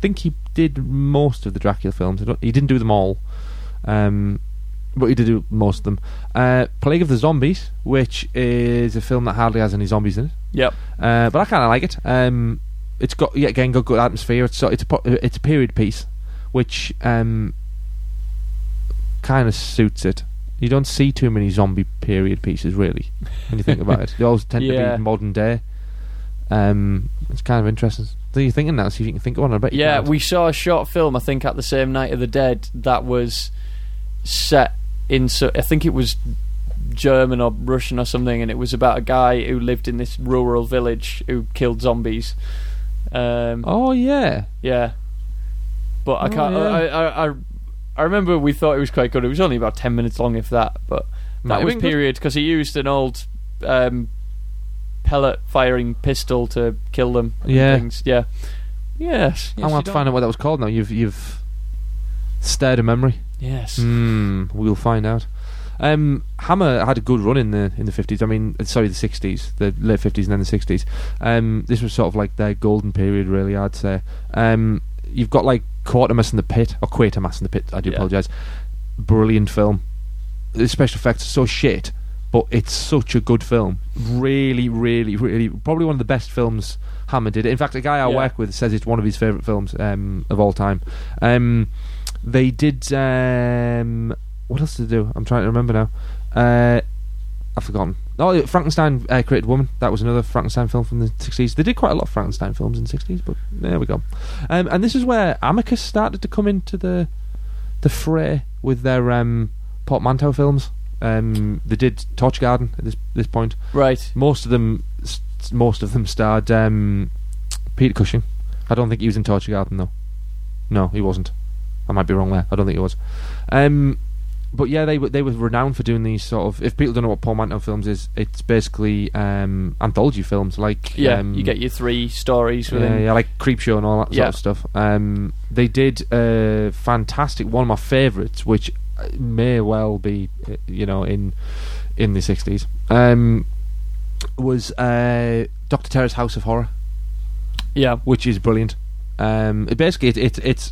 think he did most of the Dracula films. He didn't do them all, but he did do most of them. Plague of the Zombies, which is a film that hardly has any zombies in it. Yep. But I kind of like it. It's got yet again good atmosphere. It's a period piece, which kind of suits it. You don't see too many zombie period pieces, really, when you think about it. They always tend to be modern day. It's kind of interesting. So you're thinking now, see if you can think of one. I bet you can't. We saw a short film, I think, at the same Night of the Dead that was set in... So I think it was German or Russian or something, and it was about a guy who lived in this rural village who killed zombies. Oh, yeah. Yeah. But I can't... Yeah. I I remember we thought it was quite good. It was only about 10 minutes long, if that, but that was period, because he used an old pellet firing pistol to kill them and things. Yeah. Yes. I'll have to find out what that was called now. You've stirred a memory. Yes. We'll find out. Hammer had a good run in the 50s. I mean, sorry, the 60s, the late 50s and then the 60s. This was sort of like their golden period, really, I'd say. You've got like Quatermass in the Pit. I do apologise. Brilliant film. The special effects are so shit, but it's such a good film. Really, really, really, probably one of the best films Hammer did. In fact, a guy I work with says it's one of his favourite films of all time. They did. What else did they do? I'm trying to remember now. I've forgotten. Oh, Frankenstein Created Woman. That was another Frankenstein film from the 60s. They did quite a lot of Frankenstein films in the 60s, but there we go. And this is where Amicus started to come into the fray with their portmanteau films. They did Torch Garden at this point. Right. Most of them starred Peter Cushing. I don't think he was in Torch Garden, though. No, he wasn't. I might be wrong there. I don't think he was. But yeah, they were renowned for doing these sort of... If people don't know what portmanteau films is, it's basically anthology films. Like you get your three stories within... Yeah, like Creepshow and all that sort of stuff. They did a fantastic, one of my favourites, which may well be, in the 60s, was Dr. Terror's House of Horror. Yeah. Which is brilliant. It's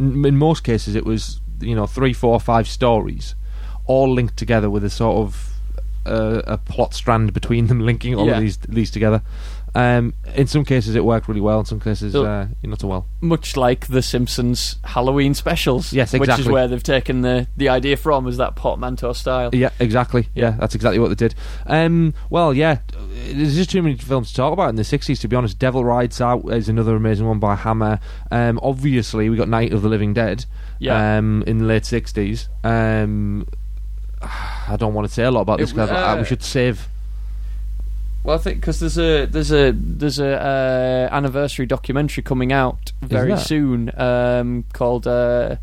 in most cases, it was... 3, 4, 5 stories all linked together with a sort of a plot strand between them, linking all of these together. In some cases it worked really well, in some cases not so well, much like the Simpsons Halloween specials. Yes, exactly. Which is where they've taken the idea from, is that portmanteau style. Yeah, exactly. Yeah, that's exactly what they did. There's just too many films to talk about in the 60s, to be honest. Devil Rides Out is another amazing one by Hammer. Obviously we got Night of the Living Dead in the late 60s. I don't want to say a lot about this because we should save... Well, I think because there's a anniversary documentary coming out very soon called. I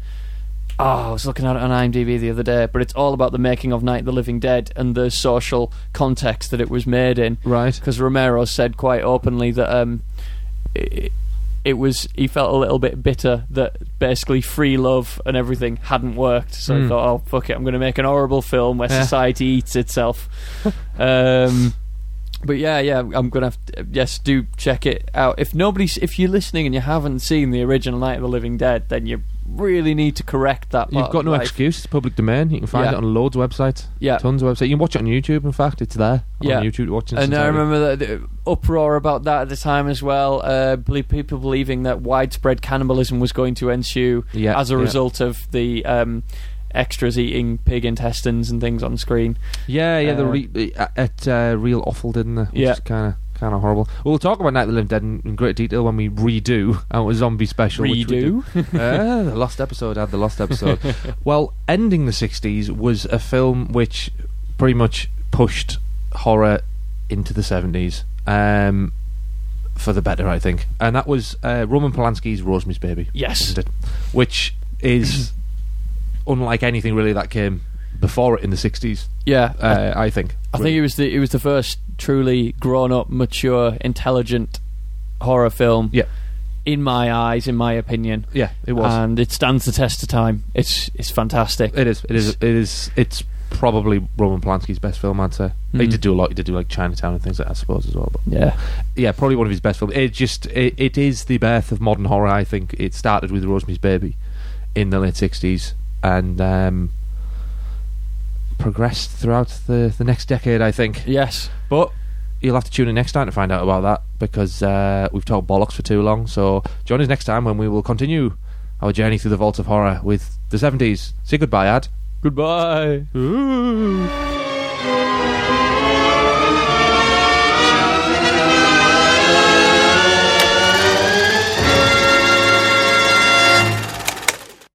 was looking at it on IMDb the other day, but it's all about the making of Night of the Living Dead and the social context that it was made in. Right. Because Romero said quite openly that it was, he felt a little bit bitter that basically free love and everything hadn't worked. So he thought, oh fuck it, I'm going to make an horrible film where society eats itself. But I'm gonna have to, do check it out. If you're listening and you haven't seen the original Night of the Living Dead, then you really need to correct that. You've got no excuse. It's public domain. You can find it on loads of websites. Yeah, tons of websites. You can watch it on YouTube. In fact, it's there on YouTube. Watching. And I remember the uproar about that at the time as well. People believing that widespread cannibalism was going to ensue as a result of the. Extras eating pig intestines and things on screen. They real awful, didn't they? Which is kind of horrible. We'll talk about Night of the Living Dead in great detail when we redo our zombie special. The last episode had the last episode. Well, ending the 60s was a film which pretty much pushed horror into the 70s for the better, I think, and that was Roman Polanski's Rosemary's Baby. Yes, which is unlike anything really that came before it in the 60s. I think. I think it was the first truly grown up, mature, intelligent horror film. Yeah. In my eyes, in my opinion. Yeah, it was. And it stands the test of time. It's fantastic. It's probably Roman Polanski's best film, I'd say. He did do a lot. He did do like Chinatown and things like that, I suppose, as well. But probably one of his best films. It is the birth of modern horror, I think. It started with Rosemary's Baby in the late 60s. And progressed throughout the next decade, I think. Yes. But you'll have to tune in next time to find out about that, because we've talked bollocks for too long. So join us next time when we will continue our journey through the vaults of horror with the 70s. Say goodbye, Ad. Goodbye. Ooh.